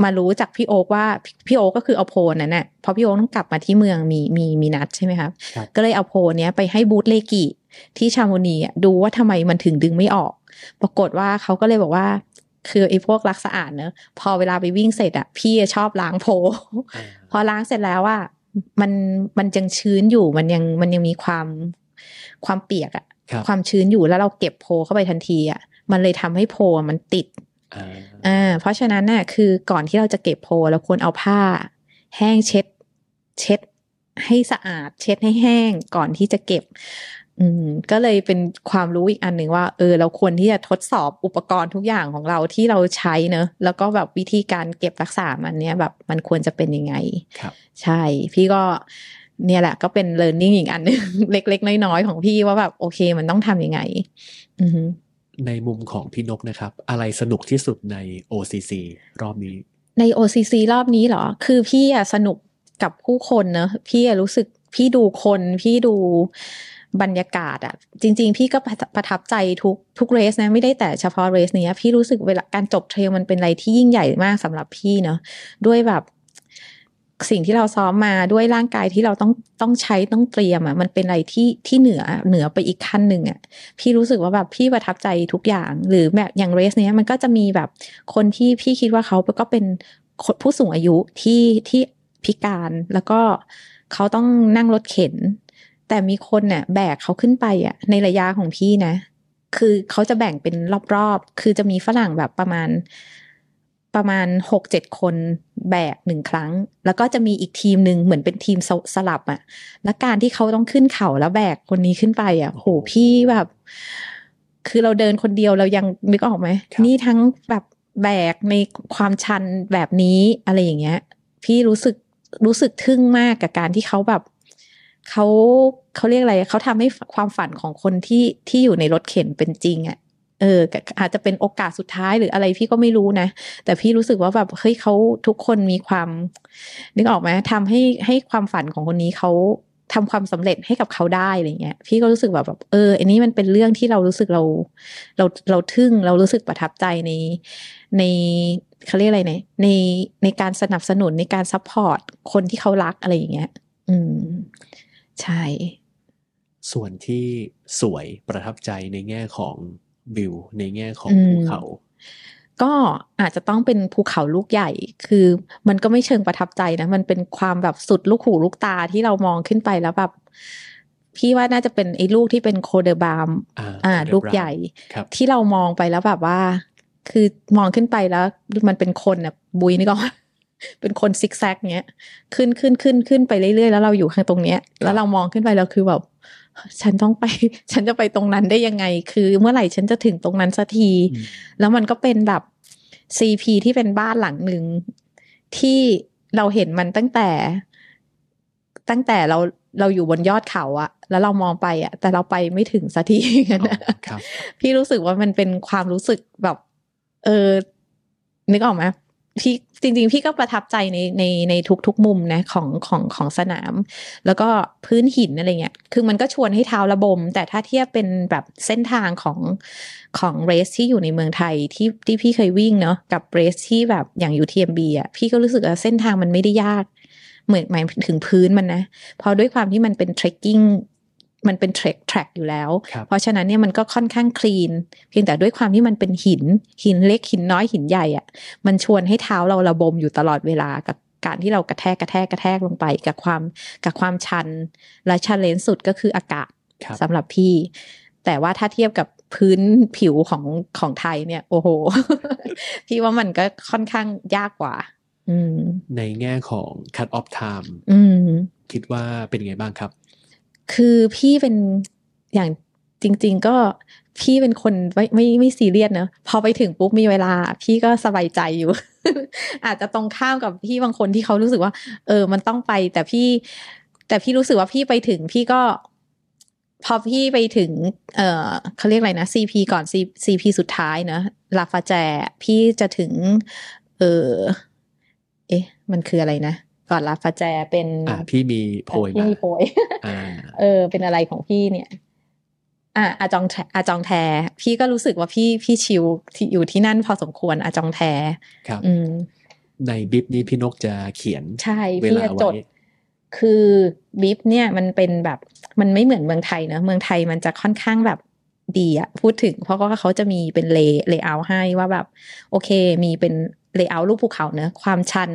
มารู้จากพี่โอ๊กว่าพี่โอ๊กก็คือเอาโพนั้นน่ะพอพี่โอ๊กต้องกลับมาที่เมืองมีนัดใช่ไหมคะก็เลยเอาโพเนี้ยไปให้บูธเลกิที่ชาโมนีดูว่าทำไมมันถึงดึงไม่ออกปรากฏว่าเขาก็เลยบอกว่าคือไอ้พวกรักสะอาดเนอะพอเวลาไปวิ่งเสร็จอ่ะพี่ชอบล้างโพ พอล้างเสร็จแล้วว่ามันยังชื้นอยู่มันยังมีความเปียกอ่ะความชื้นอยู่แล้วเราเก็บโพเข้าไปทันทีอ่ะมันเลยทำให้โพมันติดเพราะฉะนั้นน่ะคือก่อนที่เราจะเก็บโพเราควรเอาผ้าแห้งเช็ดให้สะอาดเช็ดให้แห้งก่อนที่จะเก็บก็เลยเป็นความรู้อีกอันหนึ่งว่าเราควรที่จะทดสอบอุปกรณ์ทุกอย่างของเราที่เราใช้เนอะแล้วก็แบบวิธีการเก็บรักษามันเนี้ยแบบมันควรจะเป็นยังไงใช่พี่ก็เนี่ยแหละก็เป็น learning อีกอันนึง เล็กๆน้อยๆของพี่ว่าแบบโอเคมันต้องทำยังไงในมุมของพี่นกนะครับอะไรสนุกที่สุดใน OCC รอบนี้ใน OCC รอบนี้เหรอคือพี่อ่ะสนุกกับผู้คนเนอะพี่อ่ะรู้สึกพี่ดูคนพี่ดูบรรยากาศอ่ะจริงๆพี่ก็ประทับใจทุกเรสนะไม่ได้แต่เฉพาะเรสนี้พี่รู้สึกเวลาการจบเทรลมันเป็นอะไรที่ยิ่งใหญ่มากสำหรับพี่เนอะด้วยแบบสิ่งที่เราซ้อมมาด้วยร่างกายที่เราต้องใช้ต้องเตรียมอ่ะมันเป็นอะไรที่เหนือไปอีกขั้นหนึ่งอ่ะพี่รู้สึกว่าแบบพี่ประทับใจทุกอย่างหรือแบบอย่างเรสเนี้ยมันก็จะมีแบบคนที่พี่คิดว่าเขาก็เป็นผู้สูงอายุที่พิการแล้วก็เขาต้องนั่งรถเข็นแต่มีคนเนี่ยแบกเขาขึ้นไปอ่ะในระยะของพี่นะคือเขาจะแบ่งเป็นรอบๆคือจะมีฝรั่งแบบประมาณ 6-7 คนแบก1ครั้งแล้วก็จะมีอีกทีมนึงเหมือนเป็นทีมสลับอ่ะและการที่เขาต้องขึ้นเขาแล้วแบกคนนี้ขึ้นไปอ่ะโหพี่แบบคือเราเดินคนเดียวเรายังนึกออกไหมนี่ทั้งแบบแบกในความชันแบบนี้อะไรอย่างเงี้ยพี่รู้สึกทึ่งมากกับการที่เขาแบบเขาเรียกอะไรเขาทำให้ความฝันของคนที่อยู่ในรถเข็นเป็นจริงอ่ะอาจจะเป็นโอกาสสุดท้ายหรืออะไรพี่ก็ไม่รู้นะแต่พี่รู้สึกว่าแบบเฮ้ยเขาทุกคนมีความนึกออกไหมทำให้ความฝันของคนนี้เขาทำความสำเร็จให้กับเขาได้อะไรเงี้ยพี่ก็รู้สึกแบบอันนี้มันเป็นเรื่องที่เรารู้สึกเราทึ่งเรารู้สึกประทับใจในเขาเรียกอะไรเนี่ยในการสนับสนุนในการซัพพอร์ตคนที่เขารักอะไรอย่างเงี้ยใช่ส่วนที่สวยประทับใจในแง่ของ วิวในแง่ของภูเขาก็อาจจะต้องเป็นภูเขาลูกใหญ่คือมันก็ไม่เชิงประทับใจนะมันเป็นความแบบสุดลูกหูลูกตาที่เรามองขึ้นไปแล้วแบบพี่ว่าน่าจะเป็นไอ้ลูกที่เป็นโคเดอร์บามลูกใหญ่ที่เรามองไปแล้วแบบว่าคือมองขึ้นไปแล้วมันเป็นคนน่ะบุยนี่ก็เป็นคนซิกแซกเงี้ยขึ้นไปเรื่อยๆแล้วเราอยู่ข้างตรงเนี้ยแล้วเรามองขึ้นไปแล้วคือแบบฉันจะไปตรงนั้นได้ยังไงคือเมื่อไหร่ฉันจะถึงตรงนั้นสักทีแล้วมันก็เป็นแบบซีพีที่เป็นบ้านหลังหนึ่งที่เราเห็นมันตั้งแต่เราอยู่บนยอดเขาอะแล้วเรามองไปอะแต่เราไปไม่ถึงสักทีกันนะครับพี่รู้สึกว่ามันเป็นความรู้สึกแบบนึกออกไหมพี่จริงๆพี่ก็ประทับใจในทุกๆมุมนะของสนามแล้วก็พื้นหินอะไรเงี้ยคือมันก็ชวนให้เท้าระบมแต่ถ้าเทียบเป็นแบบเส้นทางของเรสที่อยู่ในเมืองไทยที่พี่เคยวิ่งเนาะกับเรสที่แบบอย่าง UTMB อ่ะพี่ก็รู้สึกว่าเส้นทางมันไม่ได้ยากเหมือนหมายถึงพื้นมันนะเพราะด้วยความที่มันเป็นเทรคกิ้งมันเป็นเทรคอยู่แล้วเพราะฉะนั้นเนี่ยมันก็ค่อนข้างคลีนเพียงแต่ด้วยความที่มันเป็นหินเล็กหินน้อยหินใหญ่อ่ะมันชวนให้เท้าเราระบมอยู่ตลอดเวลากับการที่เรากระแทกลงไปกับความชันและชันเลนสุดก็คืออากาศสำหรับพี่แต่ว่าถ้าเทียบกับพื้นผิวของไทยเนี่ยโอ้โห พี่ว่ามันก็ค่อนข้างยากกว่าในแง่ของ cut off time คิดว่าเป็นไงบ้างครับคือพี่เป็นอย่างจริงๆก็พี่เป็นคนไม่ซีเรียสเนอะพอไปถึงปุ๊บมีเวลาพี่ก็สบายใจอยู่ อาจจะตรงข้ามกับพี่บางคนที่เขารู้สึกว่ามันต้องไปแต่พี่รู้สึกว่าพี่ไปถึงพี่ก็พอพี่ไปถึงเขาเรียกอะไรนะ CP ก่อน CP สุดท้ายเนอะลาฟาแจพี่จะถึงมันคืออะไรนะก่อนลาฟาแจเป็นพี่มีโพยมาเป็นอะไรของพี่เนี่ยอาจองแทพี่ก็รู้สึกว่าพี่ชิลที่อยู่ที่นั่นพอสมควรอาจองแทครับในบิ๊บนี้พี่นกจะเขียนใช่พี่จะจดคือบิ๊บเนี่ยมันเป็นแบบมันไม่เหมือนเมืองไทยเนอะเมืองไทยมันจะค่อนข้างแบบดีอะพูดถึงเพราะว่าเขาจะมีเป็นเลย์เอาท์ให้ว่าแบบโอเคมีเป็นเลย์เอาท์รูปภูเขาเนอะความชัน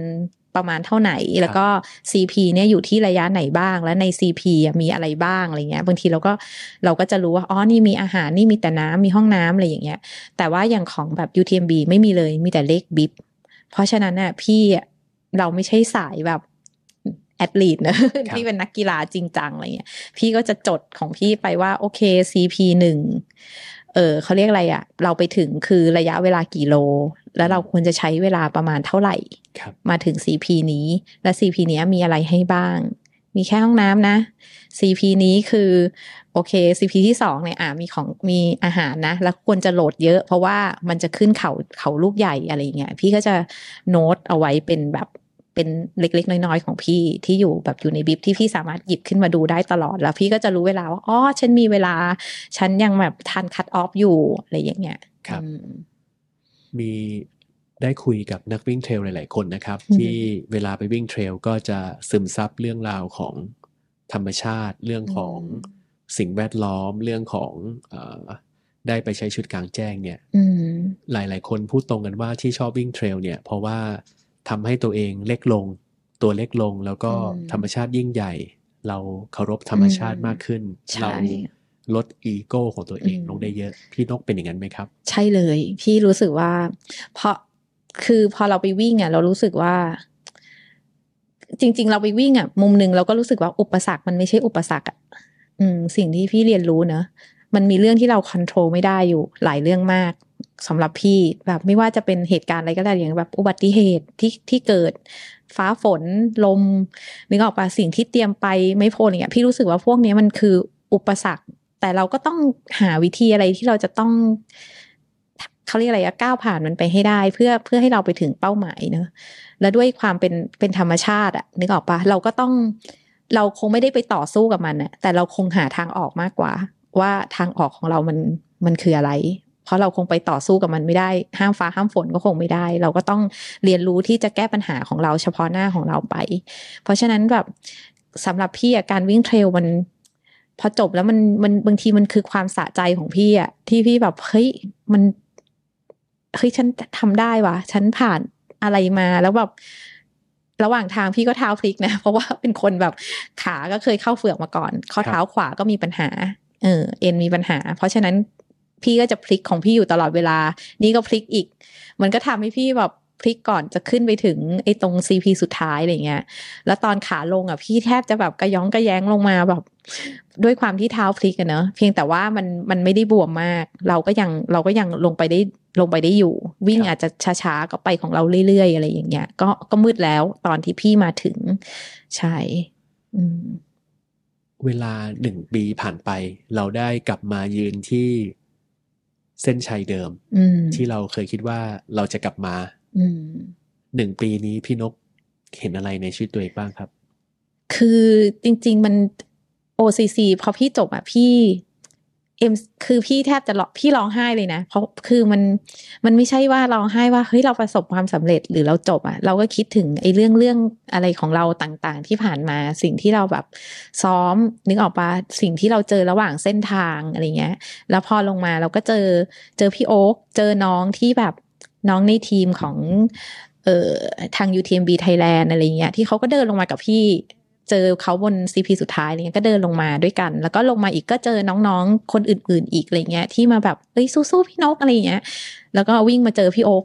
ประมาณเท่าไหร่แล้วก็ CP เนี่ยอยู่ที่ระยะไหนบ้างและใน CP มีอะไรบ้างอะไรเงี้ยบางทีเราก็จะรู้ว่าอ๋อนี่มีอาหารนี่มีแต่น้ำมีห้องน้ำอะไรอย่างเงี้ยแต่ว่าอย่างของแบบ UTMB ไม่มีเลยมีแต่เลขบิ๊บเพราะฉะนั้นน่ะพี่เราไม่ใช่สายแบบแอดลีทนะ ที่เป็นนักกีฬาจริงจังอะไรเงี้ยพี่ก็จะจดของพี่ไปว่าโอเค CP 1เขาเรียกอะไรอ่ะเราไปถึงคือระยะเวลากี่โลแล้วเราควรจะใช้เวลาประมาณเท่าไหร่มาถึง CP นี้และ CP เนี้ยมีอะไรให้บ้างมีแค่ห้องน้ำนะ CP นี้คือโอเค CP ที่2เนี่ยมีอาหารนะแล้วควรจะโหลดเยอะเพราะว่ามันจะขึ้นเขาลูกใหญ่อะไรเงี้ยพี่ก็จะโน้ตเอาไว้เป็นแบบเป็นเล็กๆน้อยๆของพี่ที่อยู่แบบอยู่ในบิ๊บที่พี่สามารถหยิบขึ้นมาดูได้ตลอดแล้วพี่ก็จะรู้เวลาว่าอ๋อฉันมีเวลาฉันยังแบบทันคัทออฟอยู่อะไรอย่างเงี้ยครับมีได้คุยกับนักวิ่งเทรลหลายๆคนนะครับที่เวลาไปวิ่งเทรลก็จะซึมซับเรื่องราวของธรรมชาติเรื่องของสิ่งแวดล้อมเรื่องของได้ไปใช้ชุดกลางแจ้งเนี่ยหลายๆคนพูดตรงกันว่าที่ชอบวิ่งเทรลเนี่ยเพราะว่าทำให้ตัวเองเล็กลงตัวเล็กลงแล้วก็ธรรมชาติยิ่งใหญ่เราเคารพธรรมชาติมากขึ้นเราลดอีโก้ของตัวเองลงได้เยอะพี่นกเป็นอย่างนั้นไหมครับใช่เลยพี่รู้สึกว่าเพราะคือพอเราไปวิ่งอ่ะเรารู้สึกว่าจริงๆเราไปวิ่งอ่ะมุมนึงเราก็รู้สึกว่าอุปสรรคมันไม่ใช่อุปสรรคอ่ะสิ่งที่พี่เรียนรู้เนอะมันมีเรื่องที่เราควบคุมไม่ได้อยู่หลายเรื่องมากสำหรับพี่แบบไม่ว่าจะเป็นเหตุการณ์อะไรก็ได้อย่างแบบอุบัติเหตุที่เกิดฟ้าฝนลมนึกออกป่ะสิ่งที่เตรียมไปไม่พ้นอย่างเงี้ยพี่รู้สึกว่าพวกนี้มันคืออุปสรรคแต่เราก็ต้องหาวิธีอะไรที่เราจะต้องเขาเรียกอะไรอะก้าวผ่านมันไปให้ได้เพื่อให้เราไปถึงเป้าหมายเนอะและด้วยความเป็นธรรมชาติอะนึกออกป่ะเราก็ต้องเราคงไม่ได้ไปต่อสู้กับมันอะแต่เราคงหาทางออกมากกว่าว่าทางออกของเรามันคืออะไรเพราะเราคงไปต่อสู้กับมันไม่ได้ห้ามฟ้าห้ามฝนก็คงไม่ได้เราก็ต้องเรียนรู้ที่จะแก้ปัญหาของเราเฉพาะหน้าของเราไปเพราะฉะนั้นแบบสำหรับพี่การวิ่งเทรลมัน พอจบแล้วมันบางทีมันคือความสะใจของพี่อะที่พี่แบบเฮ้ยฉันทำได้ว่ะฉันผ่านอะไรมาแล้วแบบระหว่างทางพี่ก็เท้าพลิกนะเพราะว่าเป็นคนแบบขาก็เคยเข้าเฝือกมาก่อนข้อเท้าขวาก็มีปัญหาเอ็นมีปัญหาเพราะฉะนั้นพี่ก็จะพลิกของพี่อยู่ตลอดเวลานี่ก็พลิกอีกมันก็ทำให้พี่แบบพลิกก่อนจะขึ้นไปถึงไอ้ตรง CP สุดท้ายอะไรเงี้ยแล้วตอนขาลงอ่ะพี่แทบจะแบบกระย้องกระแย้งลงมาแบบด้วยความที่เท้าพลิกอ่ะเนอะเพียงแต่ว่ามันไม่ได้บวมมากเราก็ยังลงไปได้อยู่วิ่งอาจจะช้าๆก็ไปของเราเรื่อยๆอะไรอย่างเงี้ยก็มืดแล้วตอนที่พี่มาถึงใช่เวลา1ปีผ่านไปเราได้กลับมายืนที่เส้นชัยเดิมที่เราเคยคิดว่าเราจะกลับมา1ปีนี้พี่นกเห็นอะไรในชีวิตตัวเองบ้างครับคือจริงๆมัน OCC พอพี่จบอ่ะคือพี่แทบจะพี่ร้องไห้เลยนะเพราะคือมันไม่ใช่ว่าร้องไห้ว่าเฮ้ยเราประสบความสำเร็จหรือเราจบอ่ะเราก็คิดถึงไอ้เรื่องอะไรของเราต่างๆที่ผ่านมาสิ่งที่เราแบบซ้อมนึกออกปะสิ่งที่เราเจอระหว่างเส้นทางอะไรเงี้ยแล้วพอลงมาเราก็เจอพี่โอ๊คเจอน้องที่แบบน้องในทีมของทาง UTMB Thailand อะไรเงี้ยที่เขาก็เดินลงมากับพี่เจอเขาบน CP สุดท้ายอะไรเงี้ยก็เดินลงมาด้วยกันแล้วก็ลงมาอีกก็เจอน้องๆคนอื่นๆอีกอะไรเงี้ยที่มาแบบเอ้ยสู้ๆพี่นกอะไรเงี้ยแล้วก็วิ่งมาเจอพี่โอ๊ค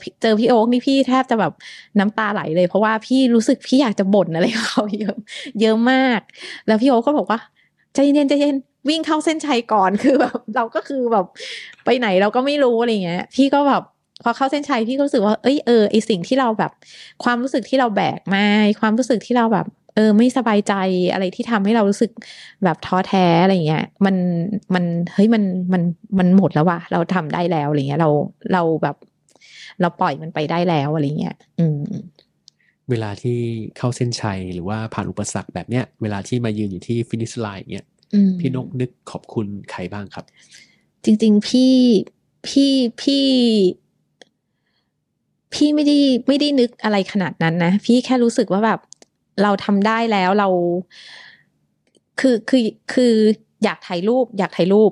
นี่พี่แทบจะแบบน้ำตาไหลเลยเพราะว่าพี่รู้สึกพี่อยากจะบ่นอะไรเขาเยอะมากแล้วพี่โอ๊คก็บอกว่าใจเย็นวิ่งเข้าเส้นชัยก่อนคือแบบเราก็คือแบบไปไหนเราก็ไม่รู้อะไรเงี้ยพี่ก็แบบพอเข้าเส้นชัยพี่ก็รู้สึกว่าไอสิ่งที่เราแบบความรู้สึกที่เราแบกมาความรู้สึกที่เราแบบไม่สบายใจอะไรที่ทำให้เรารู้สึกแบบท้อแท้อะไรเงี้ยมันหมดแล้วว่ะเราทำได้แล้วอะไรเงี้ยเราแบบเราปล่อยมันไปได้แล้วอะไรเงี้ยเวลาที่เข้าเส้นชัยหรือว่าผ่านอุปสรรคแบบเนี้ยเวลาที่มายืนอยู่ที่ฟินิชไลน์เงี้ยพี่นกนึกขอบคุณใครบ้างครับจริงๆพี่ไม่ได้นึกอะไรขนาดนั้นนะพี่แค่รู้สึกว่าแบบเราทำได้แล้วเราคืออยากถ่ายรูป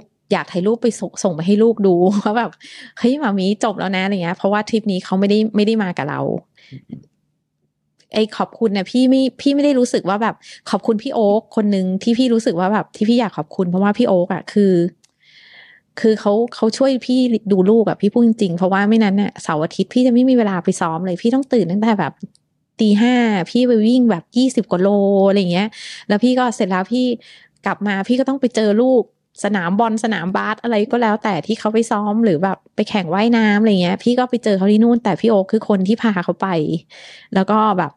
ไปส่งไปให้ลูกดูว่าแบบเฮ้ยมามีจบแล้วนะอะไรเงี้ยเพราะว่าทริปนี้เขาไม่ได้มากับเราไอ้ขอบคุณนะพี่ไม่ได้รู้สึกว่าแบบขอบคุณพี่โอ๊คคนนึงที่พี่รู้สึกว่าแบบที่พี่อยากขอบคุณเพราะว่าพี่โอ๊คอ่ะคือเขาช่วยพี่ดูลูกแบบพี่พูดจริงๆเพราะว่าไม่นั้นเนี่ยเสาร์อาทิตย์พี่จะไม่มีเวลาไปซ้อมเลยพี่ต้องตื่นตั้งแต่แบบตีห้าพี่ไปวิ่งแบบ20กว่าโลอะไรเงี้ยแล้วพี่ก็เสร็จแล้วพี่กลับมาพี่ก็ต้องไปเจอลูกสนามบอลสนามบาสอะไรก็แล้วแต่ที่เขาไปซ้อมหรือแบบไปแข่งว่ายน้ำอะไรเงี้ยพี่ก็ไปเจอเขาที่นู่นแต่พี่โอ๊คคือคนที่พาเขาไปแล้วก็แบบ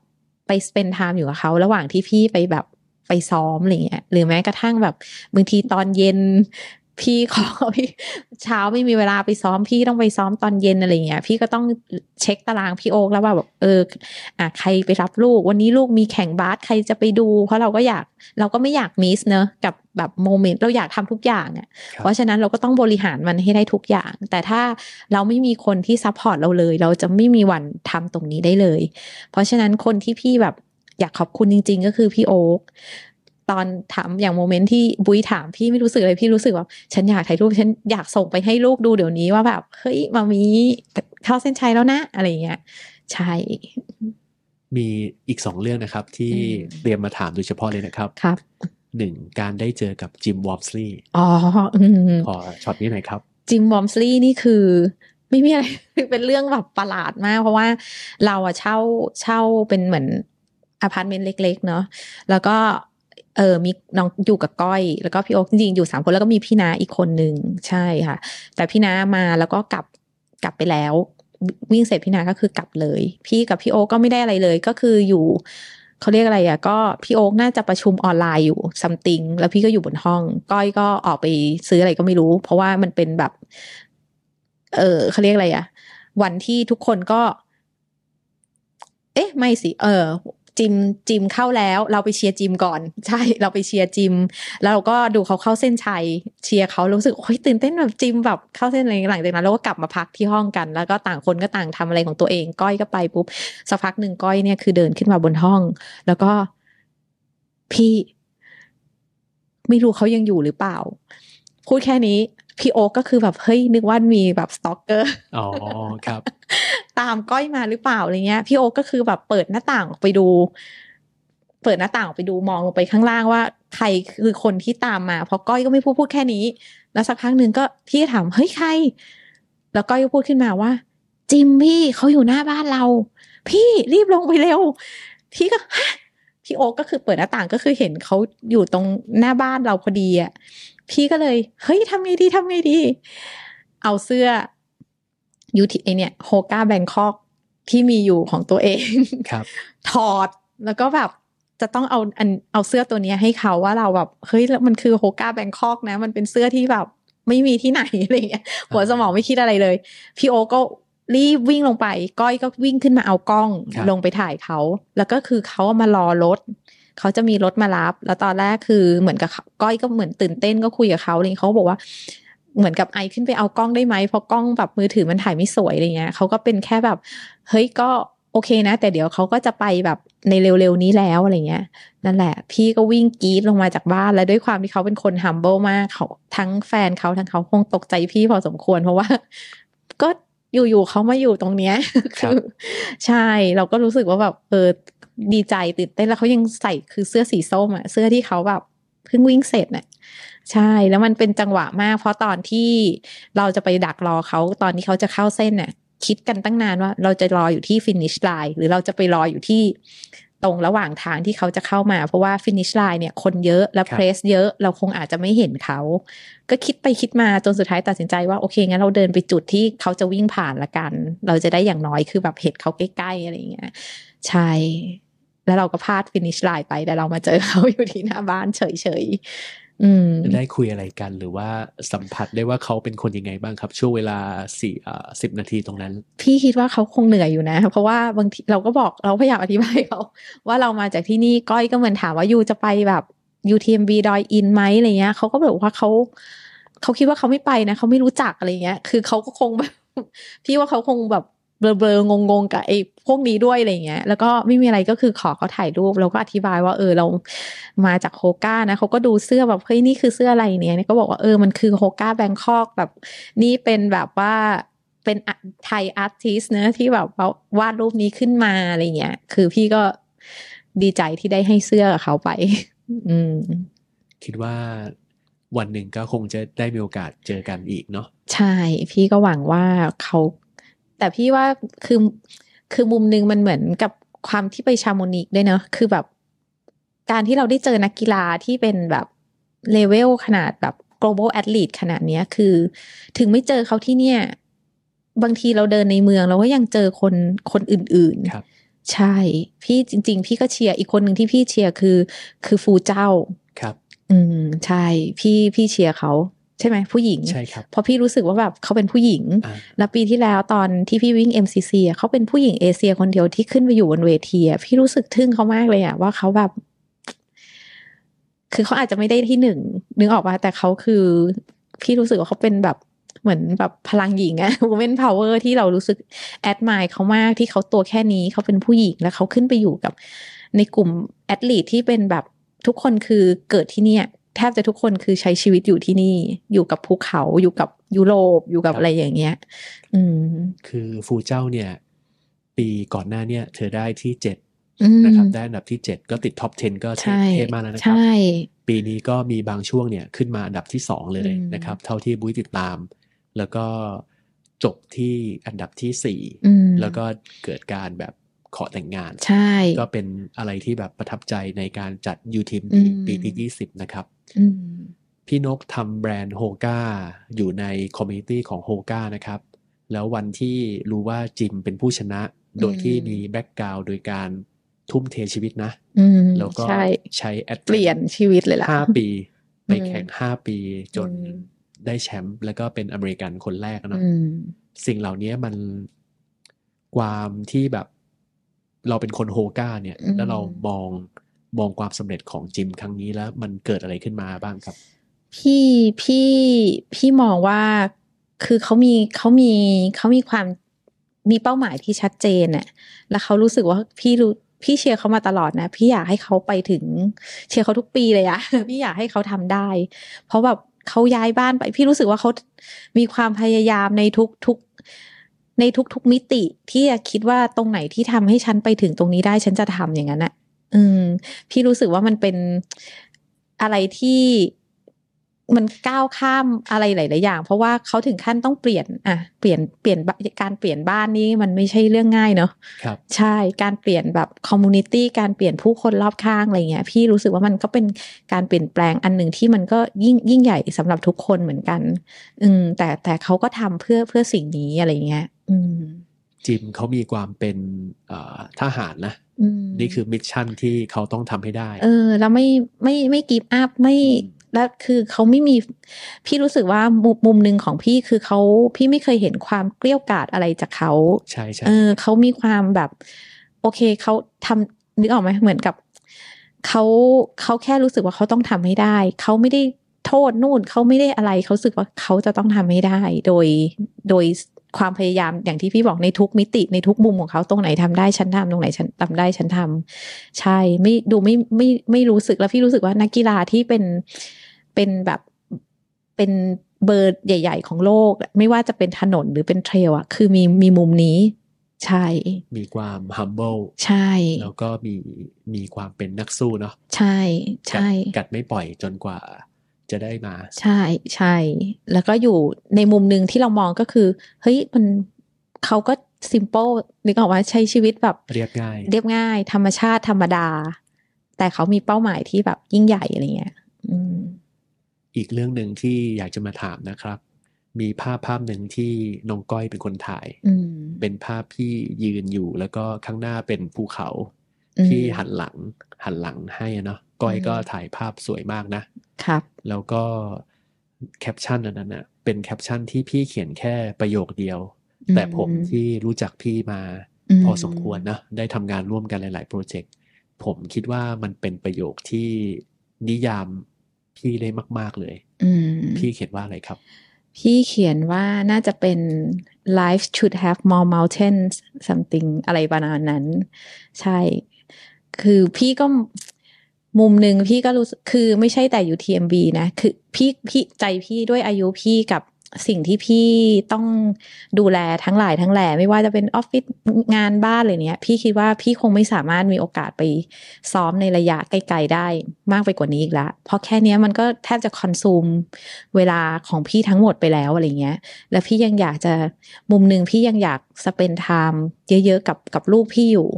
ไป spend time อยู่กับเขาระหว่างที่พี่ไปแบบไปซ้อมอะไรเงี้ยหรือแม้กระทั่งแบบบางทีตอนเย็นพี่เช้าไม่มีเวลาไปซ้อมพี่ต้องไปซ้อมตอนเย็นอะไรเงี้ยพี่ก็ต้องเช็คตารางพี่โอ๊คแล้วว่าแบบใครไปรับลูกวันนี้ลูกมีแข่งบาสใครจะไปดูเพราะเราก็ไม่อยากมิสเนอะกับแบบโมเมนต์เราอยากทำทุกอย่างอ่ะเพราะฉะนั้นเราก็ต้องบริหารมันให้ได้ทุกอย่างแต่ถ้าเราไม่มีคนที่ซัพพอร์ตเราเลยเราจะไม่มีวันทำตรงนี้ได้เลยเพราะฉะนั้นคนที่พี่แบบอยากขอบคุณจริงๆก็คือพี่โอ๊คตอนถามอย่างโมเมนต์ที่บุ้ยถามพี่ไม่รู้สึกอะไรพี่รู้สึกว่าฉันอยากถ่ายรูปฉันอยากส่งไปให้ลูกดูเดี๋ยวนี้ว่าแบบเฮ้ยมามีเข้าเส้นชัยแล้วนะอะไรเงี้ยใช่มีอีก2เรื่องนะครับที่เตรียมมาถามโดยเฉพาะเลยนะครับครับ1การได้เจอกับจิมวอมสลีย์ขอช็อตนี้หน่อยครับจิมวอมสลีย์นี่คือไม่มีอะไร เป็นเรื่องแบบประหลาดมากเพราะว่าเราอะเช่าเป็นเหมือนอพาร์ตเมนต์เล็กๆเนาะแล้วก็มีน้องอยู่กับก้อยแล้วก็พี่โอ๊คจริงๆอยู่3คนแล้วก็มีพี่นาอีกคนนึงใช่ค่ะแต่พี่นามาแล้วก็กลับไปแล้ววิ่งเสร็จพี่นาก็คือกลับเลยพี่กับพี่โอ๊คก็ไม่ได้อะไรเลยก็คืออยู่เขาเรียกอะไรอ่ะก็พี่โอ๊คน่าจะประชุมออนไลน์อยู่ซัมติงแล้วพี่ก็อยู่บนห้องก้อยก็ออกไปซื้ออะไรก็ไม่รู้เพราะว่ามันเป็นแบบเขาเรียกอะไรอ่ะวันที่ทุกคนก็เอ๊ะไม่สิจิมเข้าแล้วเราไปเชียร์จิมก่อนใช่เราไปเชียร์จิมแล้วเราก็ดูเขาเข้าเส้นชัยเชียร์เขารู้สึกโอ๊ยตื่นเต้นแบบจิมแบบเข้าเส้นอะไรหลังจากนั้นเราก็กลับมาพักที่ห้องกันแล้วก็ต่างคนก็ต่างทำอะไรของตัวเองก้อยก็ไปปุ๊บสักพักหนึ่งก้อยเนี่ยคือเดินขึ้นมาบนห้องแล้วก็พี่ ไม่รู้เขายังอยู่หรือเปล่าพูดแค่นี้พี่โอ๊กก็คือแบบเฮ้ยนึกว่ามีแบบสตอกเกอร์อ๋อครับตามก้อยมาหรือเปล่าอะไรเงี้ยพี่โอ๊กก็คือแบบเปิดหน้าต่างออกไปดูเปิดหน้าต่างออกไปดูมองลงไปข้างล่างว่าใครคือคนที่ตามมาเพราะก้อยก็ไม่พูดแค่นี้แล้วสักพักนึงก็พี่ถามเฮ้ยใครแล้วก้อยก็พูดขึ้นมาว่าจิมพี่เขาอยู่หน้าบ้านเราพี่รีบลงไปเร็วพี่ก็ฮะพี่โอ๊กก็คือเปิดหน้าต่างก็คือเห็นเขาอยู่ตรงหน้าบ้านเราพอดีอ่ะพี่ก็เลยเฮ้ยทำไงดีเอาเสื้อ UTA เนี่ยโฮก้าแบงคอกที่มีอยู่ของตัวเองครับถอดแล้วก็แบบจะต้องเอาเสื้อตัวนี้ให้เขาว่าเราแบบเฮ้ยมันคือโฮก้าแบงคอกนะมันเป็นเสื้อที่แบบไม่มีที่ไหนอะไรอย่างเงี้ยหัวสมองไม่คิดอะไรเลยพี่โอ๊กก็รีบวิ่งลงไปก้อยก็วิ่งขึ้นมาเอากล้องลงไปถ่ายเขาแล้วก็คือเขามารอรถเขาจะมีรถมารับแล้วตอนแรกคือเหมือนกับก้อยก็เหมือนตื่นเต้นก็คุยกับเขาเลยเขาบอกว่าเหมือนกับไอขึ้นไปเอากล้องได้ไหมเพราะกล้องแบบมือถือมันถ่ายไม่สวยอะไรเงี้ยเขาก็เป็นแค่แบบเฮ้ยก็โอเคนะแต่เดี๋ยวเขาก็จะไปแบบในเร็วๆนี้แล้วอะไรเงี้ยนั่นแหละพี่ก็วิ่งกรี๊ดลงมาจากบ้านแล้วด้วยความที่เขาเป็นคน humble มากเขาทั้งแฟนเขาทั้งเขาคงตกใจพี่พอสมควรเพราะว่าก็อยู่ๆเขามาอยู่ตรงเนี้ยคือใช่เราก็รู้สึกว่าแบบดีใจตื่นเต้นแล้วเขายังใส่คือเสื้อสีส้มอ่ะเสื้อที่เขาแบบเพิ่งวิ่งเสร็จน่ะใช่แล้วมันเป็นจังหวะมากเพราะตอนที่เราจะไปดักรอเขาตอนที่เขาจะเข้าเส้นน่ะคิดกันตั้งนานว่าเราจะรออยู่ที่ฟินิชไลน์หรือเราจะไปรออยู่ที่ตรงระหว่างทางที่เขาจะเข้ามาเพราะว่าฟินิชไลน์เนี่ยคนเยอะและเพรสเยอะเราคงอาจจะไม่เห็นเขาก็คิดไปคิดมาจนสุดท้ายตัดสินใจว่าโอเคงั้นเราเดินไปจุดที่เขาจะวิ่งผ่านละกันเราจะได้อย่างน้อยคือแบบเห็นเขาใกล้ๆอะไรอย่างเงี้ยใช่แล้วเราก็พลาดฟินิชไลน์ไปแต่เรามาเจอเขาอยู่ที่หน้าบ้านเฉยๆได้คุยอะไรกันหรือว่าสัมผัสได้ว่าเขาเป็นคนยังไงบ้างครับช่วงเวลา10นาทีตรงนั้นพี่คิดว่าเขาคงเหนื่อยอยู่นะเพราะว่าบางทีเราก็บอกเราพยายามอธิบายเขาว่าเรามาจากที่นี่ก้อยก็เหมือนถามว่ายูจะไปแบบ UTMB ดอยอินไหมอะไรเงี้ยเขาก็แบบว่าเขาคิดว่าเขาไม่ไปนะเขาไม่รู้จักอะไรเงี้ยคือเขาก็คงแบบพี่ว่าเขาคงแบบเบลองงๆกับไอ้พวกนี้ด้วยอะไรเงี้ยแล้วก็ไม่มีอะไรก็คือขอเขาถ่ายรูปแล้วก็อธิบายว่าเรามาจากโฮก้านะเขาก็ดูเสื้อแบบเฮ้ยนี่คือเสื้ออะไรเนี่ยก็บอกว่ามันคือโฮก้าแบงคอกแบบนี่เป็นแบบว่าเป็นไทยอาร์ติสต์นะที่แบบวาดรูปนี้ขึ้นมาอะไรเงี้ยคือพี่ก็ดีใจที่ได้ให้เสื้อเขาไปคิดว่าวันหนึ่งก็คงจะได้มีโอกาสเจอกันอีกเนาะใช่พี่ก็หวังว่าเขาแต่พี่ว่าคือมุมนึงมันเหมือนกับความที่ไปชามอนิกด้วยเนาะคือแบบการที่เราได้เจอนักกีฬาที่เป็นแบบเลเวลขนาดแบบ global athlete ขนาดเนี้ยคือถึงไม่เจอเขาที่เนี่ยบางทีเราเดินในเมืองเราก็ยังเจอคนอื่นๆครับใช่พี่จริงๆพี่ก็เชียร์อีกคนนึงที่พี่เชียร์คือฟูเจ้าครับใช่พี่เชียร์เขาใช่ไหมผู้หญิงใช่ครับเพราะพี่รู้สึกว่าแบบเขาเป็นผู้หญิงแล้วปีที่แล้วตอนที่พี่วิ่ง MCC เขาเป็นผู้หญิงเอเชียคนเดียวที่ขึ้นไปอยู่บนเวทีพี่รู้สึกทึ่งเขามากเลยว่าเขาแบบคือเขาอาจจะไม่ได้ที่หนึ่งนึกออกป่ะแต่เขาคือพี่รู้สึกว่าเขาเป็นแบบเหมือนแบบพลังหญิงwoman power ที่เรารู้สึกแอดมายเขามากที่เขาตัวแค่นี้เขาเป็นผู้หญิงแล้วเขาขึ้นไปอยู่กับในกลุ่มแอทลีทที่เป็นแบบทุกคนคือเกิดที่เนี่ยแทบจะทุกคนคือใช้ชีวิตอยู่ที่นี่อยู่กับภูเขาอยู่กับยุโรปอยู่กับอะไรอย่างเงี้ยคือฟูเจ้าเนี่ยปีก่อนหน้าเนี่ยเธอได้ที่7นะครับได้อันดับที่7ก็ติดท็อป10ก็เท่มากแล้วนะครับปีนี้ก็มีบางช่วงเนี่ยขึ้นมาอันดับที่2เลยนะครับเท่าที่บุ้ยติดตามแล้วก็จบที่อันดับที่4แล้วก็เกิดการแบบขอแต่งงานใช่ก็เป็นอะไรที่แบบประทับใจในการจัด UTMB ปีที่20นะครับพี่นกทำแบรนด์โฮก้าอยู่ในคอมมูนิตี้ของโฮก้านะครับแล้ววันที่รู้ว่าจิมเป็นผู้ชนะโดยที่มีแบ็กกราวด์โดยการทุ่มเทชีวิตนะแล้วก็ใช้แอดเปลี่ยนชีวิตเลยล่ะ5ปีไปแข่ง5ปีจนได้แชมป์แล้วก็เป็นอเมริกันคนแรกนะสิ่งเหล่านี้มันความที่แบบเราเป็นคนโฮก้าเนี่ยแล้วเรามองความสำเร็จของจิมครั้งนี้แล้วมันเกิดอะไรขึ้นมาบ้างครับพี่มองว่าคือเขามีความมีเป้าหมายที่ชัดเจนน่ะแล้วเขารู้สึกว่าพี่รู้ พี่เชียร์เขามาตลอดนะพี่อยากให้เขาไปถึงเชียร์เขาทุกปีเลยอะพี่อยากให้เขาทำได้เพราะแบบเขาย้ายบ้านไปพี่รู้สึกว่าเขามีความพยายามในทุกมิติที่คิดว่าตรงไหนที่ทำให้ฉันไปถึงตรงนี้ได้ฉันจะทำอย่างนั้นอะพี่รู้สึกว่ามันเป็นอะไรที่มันก้าวข้ามอะไรหลายๆอย่างเพราะว่าเขาถึงขั้นต้องเปลี่ยนการเปลี่ยนบ้านนี่มันไม่ใช่เรื่องง่ายเนาะครับใช่การเปลี่ยนแบบคอมมูนิตี้การเปลี่ยนผู้คนรอบข้างอะไรเงี้ยพี่รู้สึกว่ามันก็เป็นการเปลี่ยนแปลงอันหนึ่งที่มันก็ยิ่งใหญ่สำหรับทุกคนเหมือนกันแต่เขาก็ทำเพื่อสิ่งนี้อะไรเงี้ยจิมเขามีความเป็นทหารนะนี่คือมิชชั่นที่เขาต้องทำให้ได้แล้วไม่กีบอัพไม่แล้วคือเขาไม่มีพี่รู้สึกว่ามุมนึงของพี่คือพี่ไม่เคยเห็นความเกลี้ยกล่อมอะไรจากเขาใช่ใช่เขามีความแบบโอเคเขาทำนึกออกไหมเหมือนกับเขาแค่รู้สึกว่าเขาต้องทำให้ได้เขาไม่ได้โทษนู่นเขาไม่ได้อะไรเขารู้สึกว่าเขาจะต้องทำให้ได้โดยความพยายามอย่างที่พี่บอกในทุกมิติในทุกมุมของเขาตรงไหนทำได้ฉันทำตรงไหนฉันทำได้ฉันทำใช่ไม่ดูไม่รู้สึกแล้วพี่รู้สึกว่านักกีฬาที่เป็นแบบเป็นเบอร์ใหญ่ๆของโลกไม่ว่าจะเป็นถนนหรือเป็นเทรลอะคือมีมุมนี้ใช่มีความ humble ใช่แล้วก็มีความเป็นนักสู้เนาะใช่ใช่กัดไม่ปล่อยจนกว่าจะได้มาใช่ใช่แล้วก็อยู่ในมุมนึงที่เรามองก็คือเฮ้ยมันเขาก็ simple นึกออกว่าใช้ชีวิตแบบเรียบง่ายธรรมชาติธรรมดาแต่เขามีเป้าหมายที่แบบยิ่งใหญ่อะไรเงี้ยอีกเรื่องนึงที่อยากจะมาถามนะครับมีภาพนึงที่น้องก้อยเป็นคนถ่ายเป็นภาพที่ยืนอยู่แล้วก็ข้างหน้าเป็นภูเขาที่หันหลังให้เนาะก้อยก็ถ่ายภาพสวยมากนะครับแล้วก็แคปชั่นนั้นน่ะเป็นแคปชั่นที่พี่เขียนแค่ประโยคเดียวแต่ผมที่รู้จักพี่มาพอสมควรนะได้ทำงานร่วมกันหลายๆโปรเจกต์ผมคิดว่ามันเป็นประโยคที่นิยามพี่ได้มากๆเลยพี่เขียนว่าอะไรครับพี่เขียนว่าน่าจะเป็น life should have more mountains something อะไรประมาณนั้นใช่คือพี่ก็มุมหนึ่งพี่ก็รู้คือไม่ใช่แต่ UTMB นะคือพี่ใจพี่ด้วยอายุพี่กับสิ่งที่พี่ต้องดูแลทั้งหลายไม่ว่าจะเป็นออฟฟิศงานบ้านอะไรเนี้ยพี่คิดว่าพี่คงไม่สามารถมีโอกาสไปซ้อมในระยะไกลๆได้มากไปกว่านี้อีกละเพราะแค่นี้มันก็แทบจะคอนซูมเวลาของพี่ทั้งหมดไปแล้วอะไรเงี้ยแล้วพี่ยังอยากจะมุมนึงพี่ยังอยากสเปนไทม์เยอะๆกับลูกพี่อยู่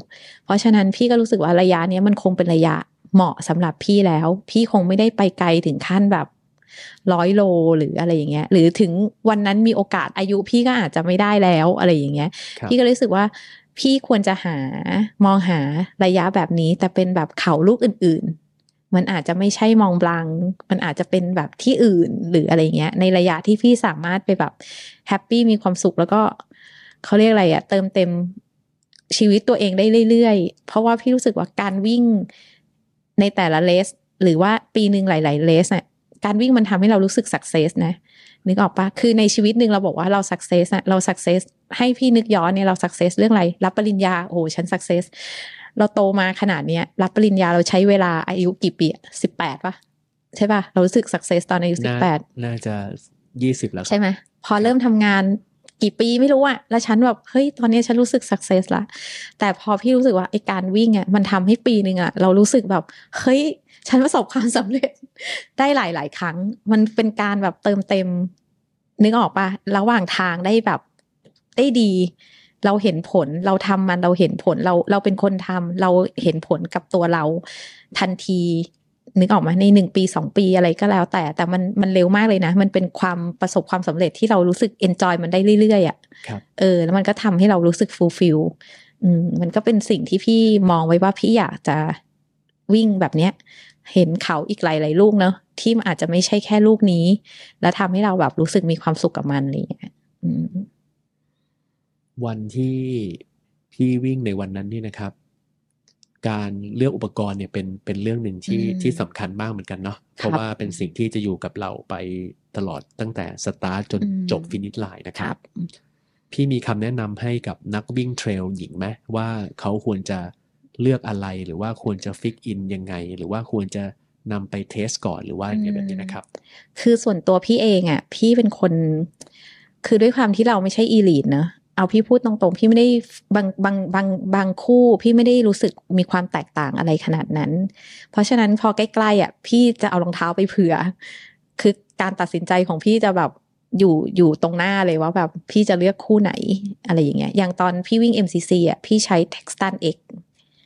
เพราะฉะนั้นพี่ก็รู้สึกว่าระยะนี้มันคงเป็นระยะเหมาะสำหรับพี่แล้วพี่คงไม่ได้ไปไกลถึงขั้นแบบ100 โลหรืออะไรอย่างเงี้ยหรือถึงวันนั้นมีโอกาสอายุพี่ก็อาจจะไม่ได้แล้วอะไรอย่างเงี้ยพี่ก็รู้สึกว่าพี่ควรจะมองหาระยะแบบนี้แต่เป็นแบบเขาลูกอื่นๆมันอาจจะไม่ใช่มองบลังมันอาจจะเป็นแบบที่อื่นหรืออะไรเงี้ยในระยะที่พี่สามารถไปแบบแฮปปี้มีความสุขแล้วก็เขาเรียกอะไรอะเติมเต็มชีวิตตัวเองได้เรื่อยๆเพราะว่าพี่รู้สึกว่าการวิ่งในแต่ละเลสหรือว่าปีนึงหลายๆเลสเนี่ยการวิ่งมันทำให้เรารู้สึกสักเซสนะนึกออกปะคือในชีวิตนึงเราบอกว่าเราสักเซสอะเราสักเซสให้พี่นึกย้อนเนี่ยเราสักเซสเรื่องอะไรรับปริญญาโอ้ฉันสักเซสเราโตมาขนาดเนี้ยรับปริญญาเราใช้เวลาอายุกี่ปี18ปะใช่ปะเรารู้สึกสักเซสตอนอายุ18น่าจะ20แล้วใช่ไหมพอเริ่มทำงานกี่ปีไม่รู้อะแล้วฉันแบบเฮ้ยตอนนี้ฉันรู้สึกสักเซสละแต่พอพี่รู้สึกว่าไอ้การวิ่งอะมันทำให้ปีนึงอะเรารู้สึกแบบเฮ้ยฉันประสบความสำเร็จได้หลายครั้งมันเป็นการแบบเติมเต็มนึกออกปะระหว่างทางได้แบบได้ดีเราเห็นผลเราทำมันเราเห็นผลเราเป็นคนทำเราเห็นผลกับตัวเราทันทีนึกออกมาใน1ปี2ปีอะไรก็แล้วแต่มันเร็วมากเลยนะมันเป็นความประสบความสำเร็จที่เรารู้สึกเอนจอยมันได้เรื่อยๆอ่ะแล้วมันก็ทำให้เรารู้สึกฟูลฟิลมันก็เป็นสิ่งที่พี่มองไว้ว่าพี่อยากจะวิ่งแบบเนี้ยเห็นเขาอีกหลายๆลูกเนาะที่อาจจะไม่ใช่แค่ลูกนี้แล้วทำให้เราแบบรู้สึกมีความสุขกับมันอะไรอย่างเงี้ยวันที่พี่วิ่งในวันนั้นนี่นะครับการเลือกอุปกรณ์เนี่ยเป็นเรื่องหนึ่งที่สำคัญมากเหมือนกันเนาะเพราะว่าเป็นสิ่งที่จะอยู่กับเราไปตลอดตั้งแต่สตาร์ทจนจบฟินิชไลน์นะครับพี่มีคำแนะนำให้กับนักวิ่งเทรลหญิงไหมว่าเขาควรจะ เลือกอะไรหรือว่าควรจะฟิกอินยังไงหรือว่าควรจะนำไปเทสก่อนหรือว่าอย่างแบบนี้นะครับคือส่วนตัวพี่เองอ่ะพี่เป็นคนคือด้วยความที่เราไม่ใช่อีลีทนะเอาพี่พูดตรงๆพี่ไม่ได้บางคู่พี่ไม่ได้รู้สึกมีความแตกต่างอะไรขนาดนั้นเพราะฉะนั้นพอใกล้ๆอ่ะพี่จะเอารองเท้าไปเผื่อคือการตัดสินใจของพี่จะแบบอยู่ตรงหน้าเลยว่าแบบพี่จะเลือกคู่ไหนอะไรอย่างเงี้ยอย่างตอนพี่วิ่ง MCC อ่ะพี่ใช้ Texan X